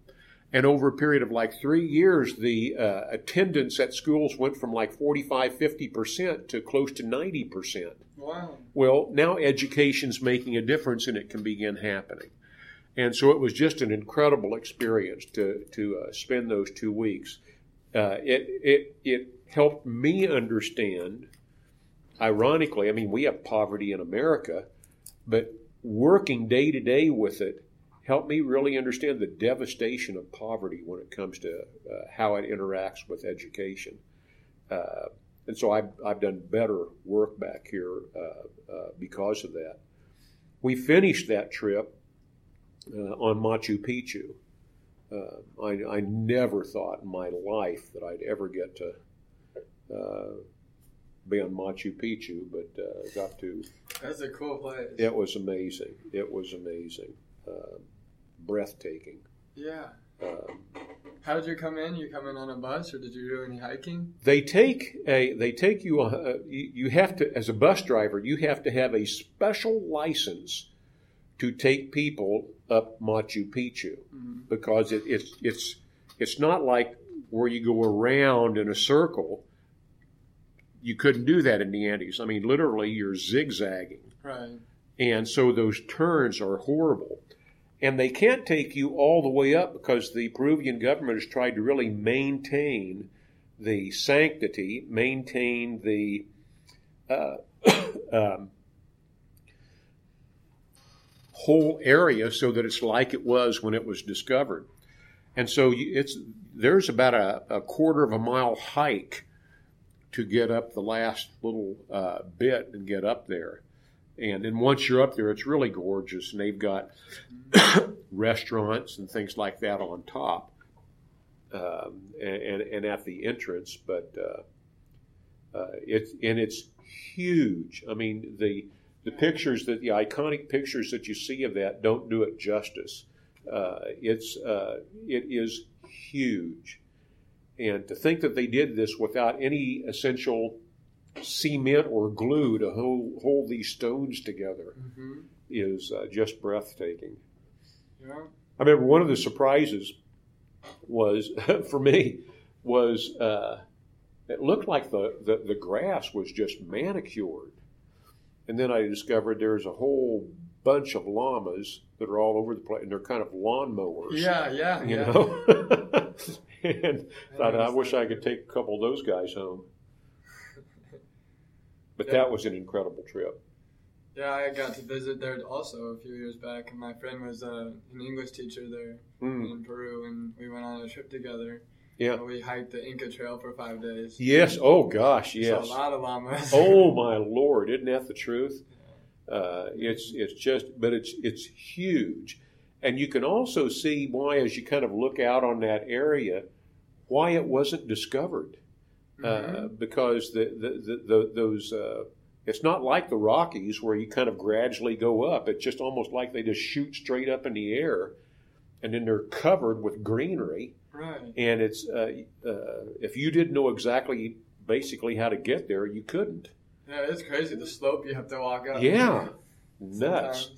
And over a period of like three years, the uh, attendance at schools went from like forty-five, fifty percent to close to ninety percent. Wow. Well, now education's making a difference and it can begin happening. And so it was just an incredible experience to, to uh, spend those two weeks. Uh, it, it, it helped me understand, ironically, I mean, we have poverty in America, but working day to day with it helped me really understand the devastation of poverty when it comes to uh, how it interacts with education. Uh, and so I've, I've done better work back here uh, uh, because of that. We finished that trip uh, on Machu Picchu. Uh, I, I never thought in my life that I'd ever get to uh, be on Machu Picchu, but uh, got to. That's a cool place. It was amazing. It was amazing. Uh, breathtaking. Yeah. Um, How did you come in? You come in on a bus, or did you do any hiking? They take a. They take you. Uh, you, you have to, as a bus driver, you have to have a special license to take people up Machu Picchu, mm-hmm. because it, it's it's it's not like where you go around in a circle. You couldn't do that in the Andes. I mean, literally, you're zigzagging. Right. And so those turns are horrible. And they can't take you all the way up because the Peruvian government has tried to really maintain the sanctity, maintain the uh, um, whole area so that it's like it was when it was discovered. And so it's there's about a, a quarter of a mile hike to get up the last little uh, bit and get up there. And then once you're up there, it's really gorgeous, and they've got restaurants and things like that on top um, and, and at the entrance. But uh, uh, it's and it's huge. I mean, the the pictures that the iconic pictures that you see of that don't do it justice. Uh, it's uh, it is huge, and to think that they did this without any essential cement or glue to hold, hold these stones together mm-hmm. is uh, just breathtaking. Yeah. I remember one of the surprises was, for me, was uh, it looked like the, the, the grass was just manicured. And then I discovered there's a whole bunch of llamas that are all over the place, and they're kind of lawnmowers. Yeah, yeah, you yeah. know? And I thought, I wish I could take a couple of those guys home. But yeah. That was an incredible trip. Yeah, I got to visit there also a few years back, and my friend was uh, an English teacher there mm. in Peru, and we went on a trip together. Yeah. And we hiked the Inca Trail for five days. Yes, oh gosh, yes. Saw a lot of llamas. Oh my Lord, isn't that the truth? Yeah. Uh, it's it's just, but it's it's huge. And you can also see why, as you kind of look out on that area, why it wasn't discovered. Mm-hmm. Uh, because the, the, the, the, those, uh, it's not like the Rockies where you kind of gradually go up. It's just almost like they just shoot straight up in the air, and then they're covered with greenery. Right. And it's uh, uh, if you didn't know exactly basically how to get there, you couldn't. Yeah, it's crazy the slope you have to walk up. Yeah, nuts.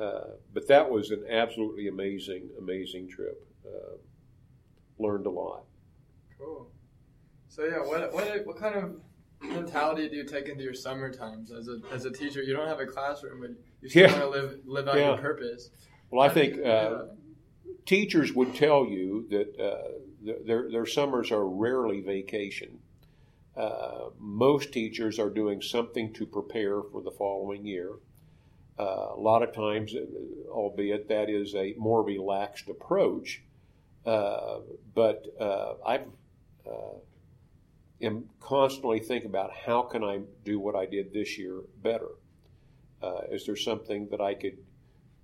Uh, but that was an absolutely amazing, amazing trip. Uh, learned a lot. Cool. So yeah, what what what kind of mentality do you take into your summer times as a as a teacher? You don't have a classroom, but you still yeah. want to live live out yeah. your purpose. Well, I think uh, teachers would tell you that uh, their their summers are rarely vacation. Uh, most teachers are doing something to prepare for the following year. Uh, a lot of times, albeit that is a more relaxed approach, uh, but uh, I've uh, am constantly think about how can I do what I did this year better? Uh, is there something that I could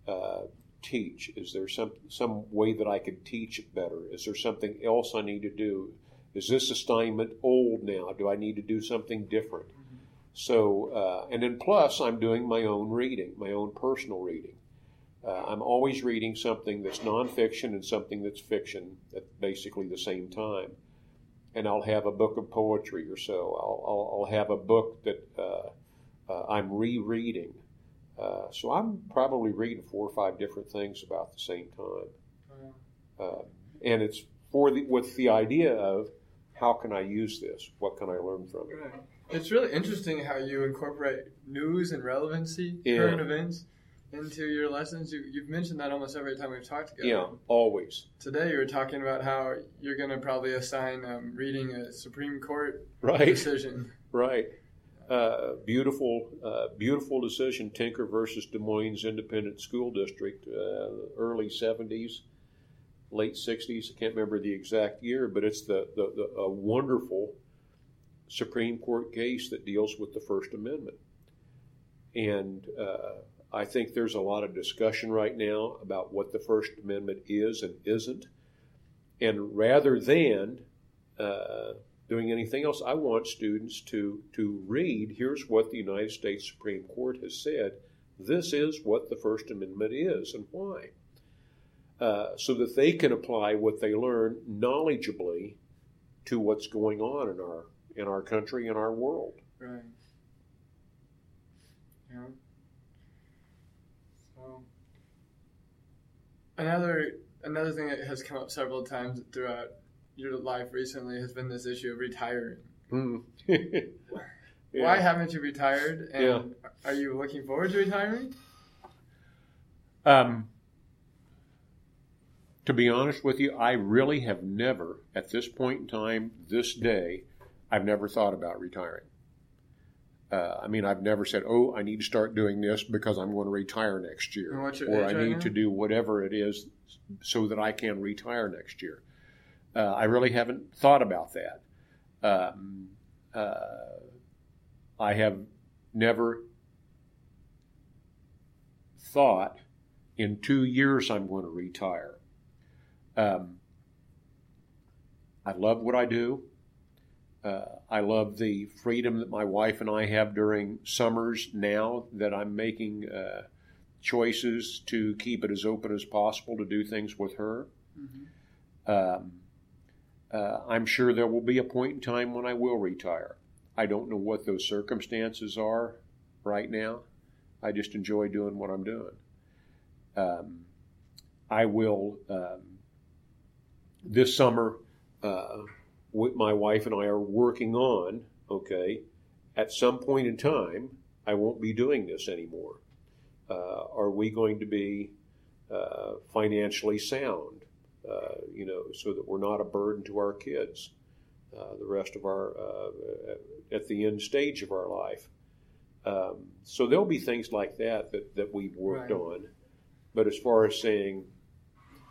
uh, teach? Is there some some way that I could teach it better? Is there something else I need to do? Is this assignment old now? Do I need to do something different? Mm-hmm. So, uh, and then plus I'm doing my own reading, my own personal reading. Uh, I'm always reading something that's nonfiction and something that's fiction at basically the same time. And I'll have a book of poetry or so. I'll, I'll, I'll have a book that uh, uh, I'm rereading. Uh, so I'm probably reading four or five different things about the same time. Uh, and it's for the, with the idea of how can I use this? What can I learn from it? Right. It's really interesting how you incorporate news and relevancy, yeah. current events, into your lessons. You, you've mentioned that almost every time we've talked together. Yeah, always. Today you were talking about how you're going to probably assign um, reading a Supreme Court right. decision. Right. Uh, beautiful, uh, beautiful decision, Tinker versus Des Moines Independent School District, uh, early seventies, late sixties. I can't remember the exact year, but it's the, the, the a wonderful Supreme Court case that deals with the First Amendment. And uh, I think there's a lot of discussion right now about what the First Amendment is and isn't. And rather than uh, doing anything else, I want students to, to read, here's what the United States Supreme Court has said. This is what the First Amendment is and why. Uh, so that they can apply what they learn knowledgeably to what's going on in our in our country, in our world. Right. Yeah. So another another thing that has come up several times throughout your life recently has been this issue of retiring. Mm. Yeah. Why haven't you retired? And yeah. Are you looking forward to retiring? Um, to be honest with you, I really have never, at this point in time, this day, I've never thought about retiring. Uh, I mean, I've never said, oh, I need to start doing this because I'm going to retire next year. Or I right need now? to do whatever it is so that I can retire next year. Uh, I really haven't thought about that. Um, uh, I have never thought in two years I'm going to retire. Um, I love what I do. Uh, I love the freedom that my wife and I have during summers now that I'm making uh, choices to keep it as open as possible to do things with her. Mm-hmm. Um, Uh, I'm sure there will be a point in time when I will retire. I don't know what those circumstances are right now. I just enjoy doing what I'm doing. Um, I will, um, this summer, uh, w- my wife and I are working on, okay, at some point in time, I won't be doing this anymore. Uh, are we going to be uh, financially sound? Uh, you know, so that we're not a burden to our kids, uh, the rest of our, uh, at the end stage of our life. Um, so there'll be things like that that, that we've worked right. on. But as far as saying,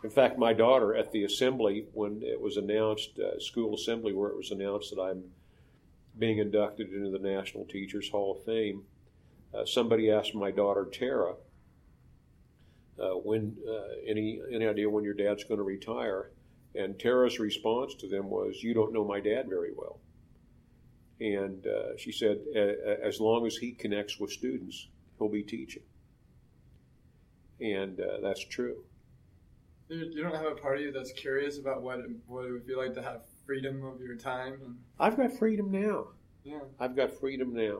in fact, my daughter at the assembly, when it was announced, uh, school assembly where it was announced that I'm being inducted into the National Teachers Hall of Fame, uh, somebody asked my daughter, Tara, Uh, when uh, any any idea when your dad's going to retire? And Tara's response to them was, "You don't know my dad very well." And uh, she said, "As long as he connects with students, he'll be teaching." And uh, that's true. You don't have a part of you that's curious about what it, what it would be like to have freedom of your time. And... I've got freedom now. Yeah, I've got freedom now.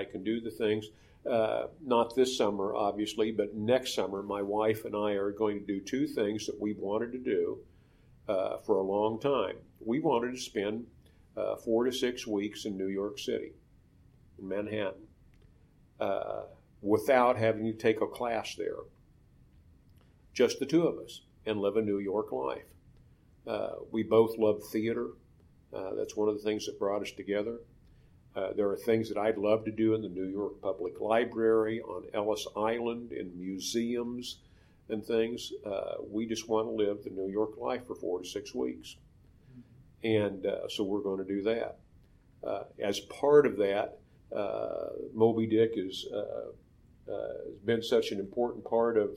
I can do the things. Uh, not this summer, obviously, but next summer, my wife and I are going to do two things that we've wanted to do uh, for a long time. We wanted to spend uh, four to six weeks in New York City, in Manhattan, uh, without having to take a class there. Just the two of us, and live a New York life. Uh, we both love theater. Uh, that's one of the things that brought us together. Uh, there are things that I'd love to do in the New York Public Library, on Ellis Island, in museums and things. Uh, we just want to live the New York life for four to six weeks. And uh, so we're going to do that. Uh, as part of that, uh, Moby Dick is, uh, uh, has been such an important part of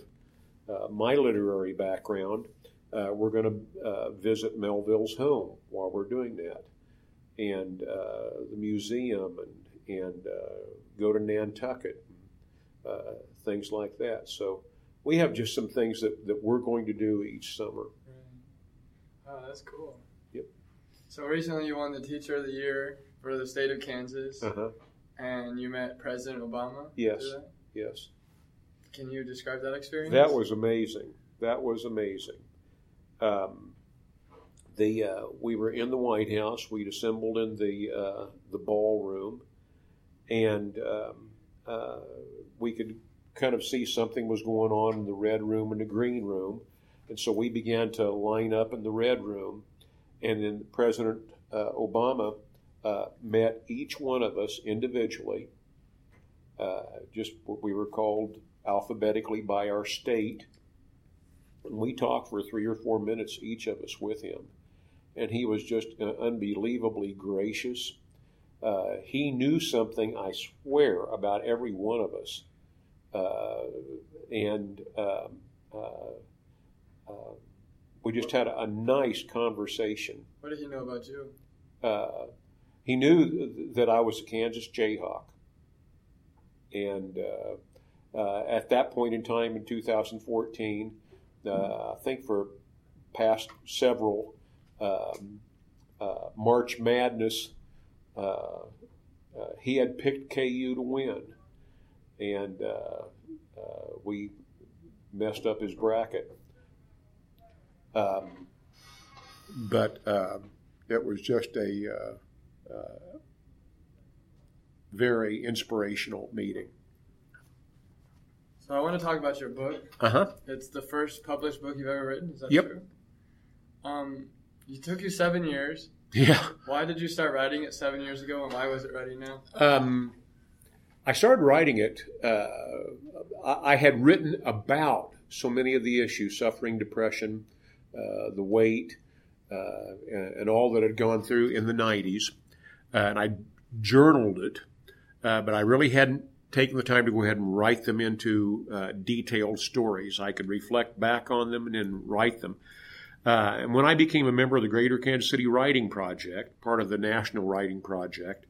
uh, my literary background. Uh, we're going to uh, visit Melville's home while we're doing that. And uh, the museum, and, and uh, go to Nantucket, uh, things like that. So we have just some things that, that we're going to do each summer. Right. Oh, that's cool. Yep. So recently you won the Teacher of the Year for the state of Kansas, uh-huh. and you met President Obama? Yes, yes. Can you describe that experience? That was amazing. That was amazing. Um The, uh, we were in the White House. We'd assembled in the uh, the ballroom, and um, uh, we could kind of see something was going on in the red room and the green room, and so we began to line up in the red room, and then President uh, Obama uh, met each one of us individually. Uh, just what we were called alphabetically by our state. And we talked for three or four minutes, each of us, with him. And he was just uh, unbelievably gracious. Uh, he knew something, I swear, about every one of us. Uh, and um, uh, uh, we just had a, a nice conversation. What did he know about you? Uh, he knew th- that I was a Kansas Jayhawk. And uh, uh, at that point in time in two thousand fourteen, uh, I think for past several um, uh, March Madness, uh, uh, he had picked K U to win. And uh, uh, we messed up his bracket. Um, but uh, it was just a... Uh, uh, very inspirational meeting. So I want to talk about your book. Uh-huh. It's the first published book you've ever written. Is that yep. true? Um, it took you seven years. Yeah. Why did you start writing it seven years ago, and why was it ready now? Um, I started writing it. Uh, I, I had written about so many of the issues, suffering, depression, uh, the weight, uh, and, and all that had gone through in the nineties. Uh, and I journaled it. Uh, but I really hadn't taken the time to go ahead and write them into uh, detailed stories. I could reflect back on them and then write them. Uh, and when I became a member of the Greater Kansas City Writing Project, part of the National Writing Project,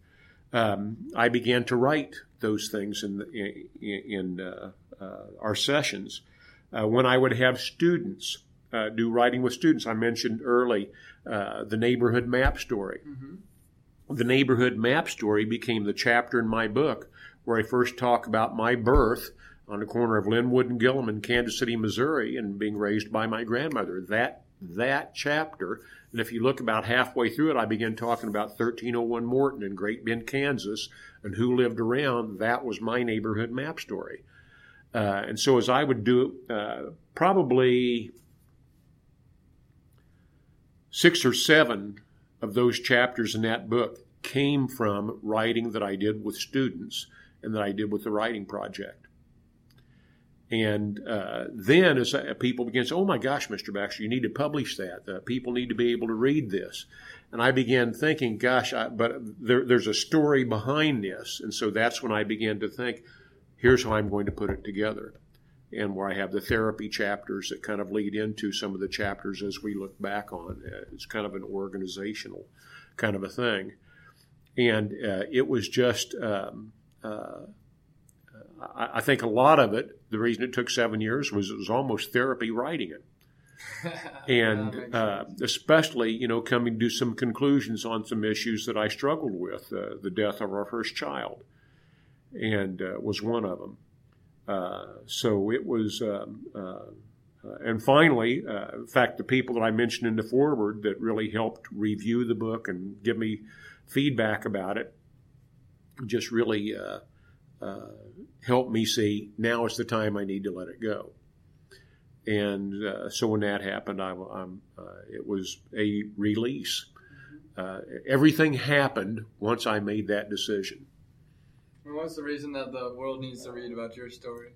um, I began to write those things in, the, in, in uh, uh, our sessions. Uh, when I would have students uh, do writing with students, I mentioned early uh, the neighborhood map story. Mm-hmm. The neighborhood map story became the chapter in my book where I first talk about my birth on the corner of Linwood and Gillum in Kansas City, Missouri, and being raised by my grandmother. That that chapter, and if you look about halfway through it, I began talking about thirteen oh one Morton in Great Bend, Kansas, and who lived around. That was my neighborhood map story. Uh, and so as I would do it, uh, probably six or seven of those chapters in that book came from writing that I did with students and that I did with the writing project. And uh, then as uh, people began to say, oh my gosh, Mister Baxter, you need to publish that. Uh, people need to be able to read this. And I began thinking, gosh, I, but there, there's a story behind this. And so that's when I began to think, here's how I'm going to put it together. And where I have the therapy chapters that kind of lead into some of the chapters as we look back on. It's kind of an organizational kind of a thing. And uh, it was just, um, uh, I, I think a lot of it, the reason it took seven years was it was almost therapy writing it. And uh, especially, you know, coming to some conclusions on some issues that I struggled with. Uh, the death of our first child and uh, was one of them. Uh, so it was, um, uh, and finally, uh, in fact, the people that I mentioned in the foreword that really helped review the book and give me feedback about it just really uh, uh, helped me see now is the time I need to let it go. And uh, so when that happened, I, I'm, uh, it was a release. Uh, everything happened once I made that decision. What's the reason that the world needs to read about your story?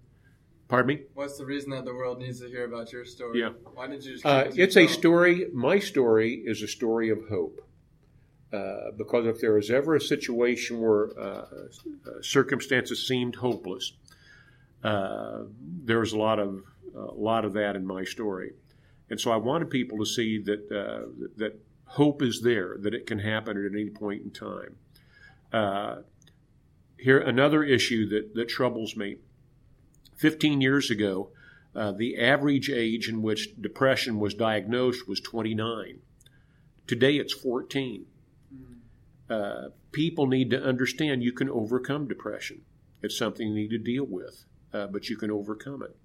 Pardon me? What's the reason that the world needs to hear about your story? Yeah. Why did you just keep uh, it to It's yourself? A story. My story is a story of hope. Uh, because if there was ever a situation where uh, circumstances seemed hopeless, uh, there was a lot of a lot of that in my story, and so I wanted people to see that uh, that hope is there, that it can happen at any point in time. Uh, Here, another issue that, that troubles me. Fifteen years ago, uh, the average age in which depression was diagnosed was twenty-nine. Today, it's fourteen. Uh, people need to understand you can overcome depression. It's something you need to deal with, uh, but you can overcome it.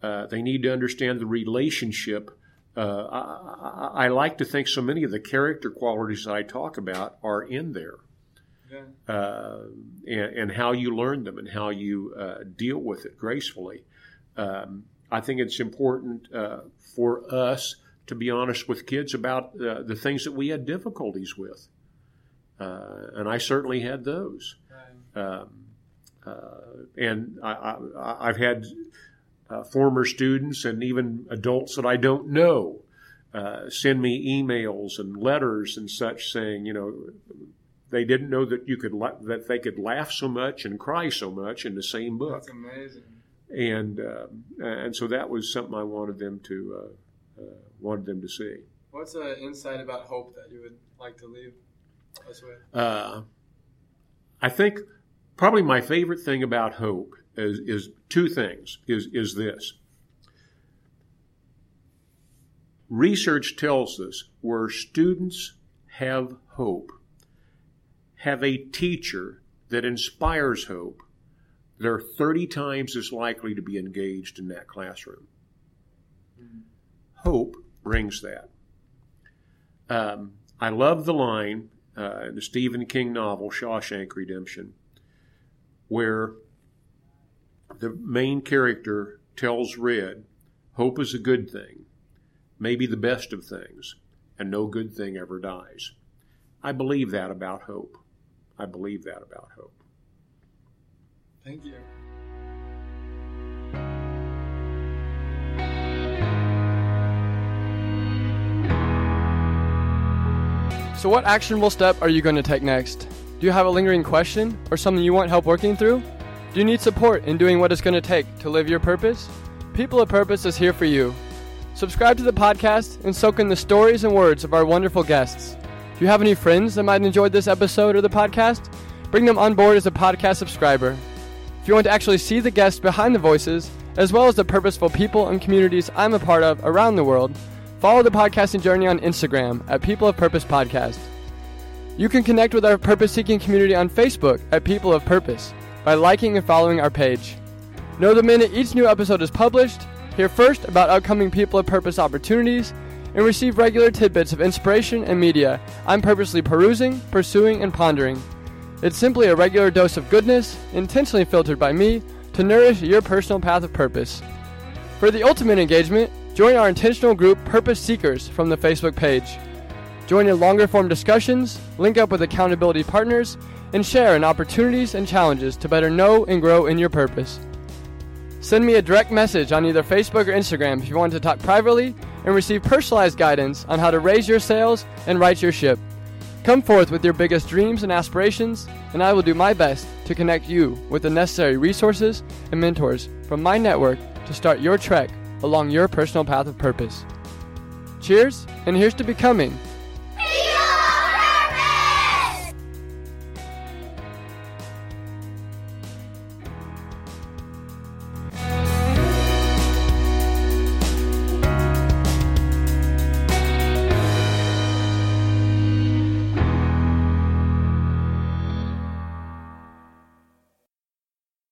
Uh, they need to understand the relationship. Uh, I, I, I like to think so many of the character qualities that I talk about are in there. Uh, and, and how you learn them and how you uh, deal with it gracefully. Um, I think it's important uh, for us to be honest with kids about uh, the things that we had difficulties with Uh, and I certainly had those. Right. Um, uh, and I, I, I've had uh, former students and even adults that I don't know uh, send me emails and letters and such saying, you know, they didn't know that you could la- that they could laugh so much and cry so much in the same book. That's amazing. And uh, and so that was something I wanted them to uh, uh, wanted them to see. What's an insight about hope that you would like to leave us with? Uh, I think probably my favorite thing about hope is, is two things. Is is this? Research tells us where students have hope, have a teacher that inspires hope, they're thirty times as likely to be engaged in that classroom. Mm-hmm. Hope brings that. Um, I love the line uh, in the Stephen King novel, Shawshank Redemption, where the main character tells Red, hope is a good thing, maybe the best of things, and no good thing ever dies. I believe that about hope. I believe that about hope. Thank you. So what actionable step are you going to take next? Do you have a lingering question or something you want help working through? Do you need support in doing what it's going to take to live your purpose? People of Purpose is here for you. Subscribe to the podcast and soak in the stories and words of our wonderful guests. If you have any friends that might have enjoyed this episode or the podcast, bring them on board as a podcast subscriber. If you want to actually see the guests behind the voices, as well as the purposeful people and communities I'm a part of around the world, follow the podcasting journey on Instagram at People of Purpose Podcast. You can connect with our purpose-seeking community on Facebook at People of Purpose by liking and following our page. Know the minute each new episode is published, hear first about upcoming People of Purpose opportunities, and receive regular tidbits of inspiration and media I'm purposely perusing, pursuing, and pondering. It's simply a regular dose of goodness, intentionally filtered by me, to nourish your personal path of purpose. For the ultimate engagement, join our intentional group Purpose Seekers from the Facebook page. Join in longer form discussions, link up with accountability partners, and share in opportunities and challenges to better know and grow in your purpose. Send me a direct message on either Facebook or Instagram if you want to talk privately and receive personalized guidance on how to raise your sails and right your ship. Come forth with your biggest dreams and aspirations, and I will do my best to connect you with the necessary resources and mentors from my network to start your trek along your personal path of purpose. Cheers, and here's to becoming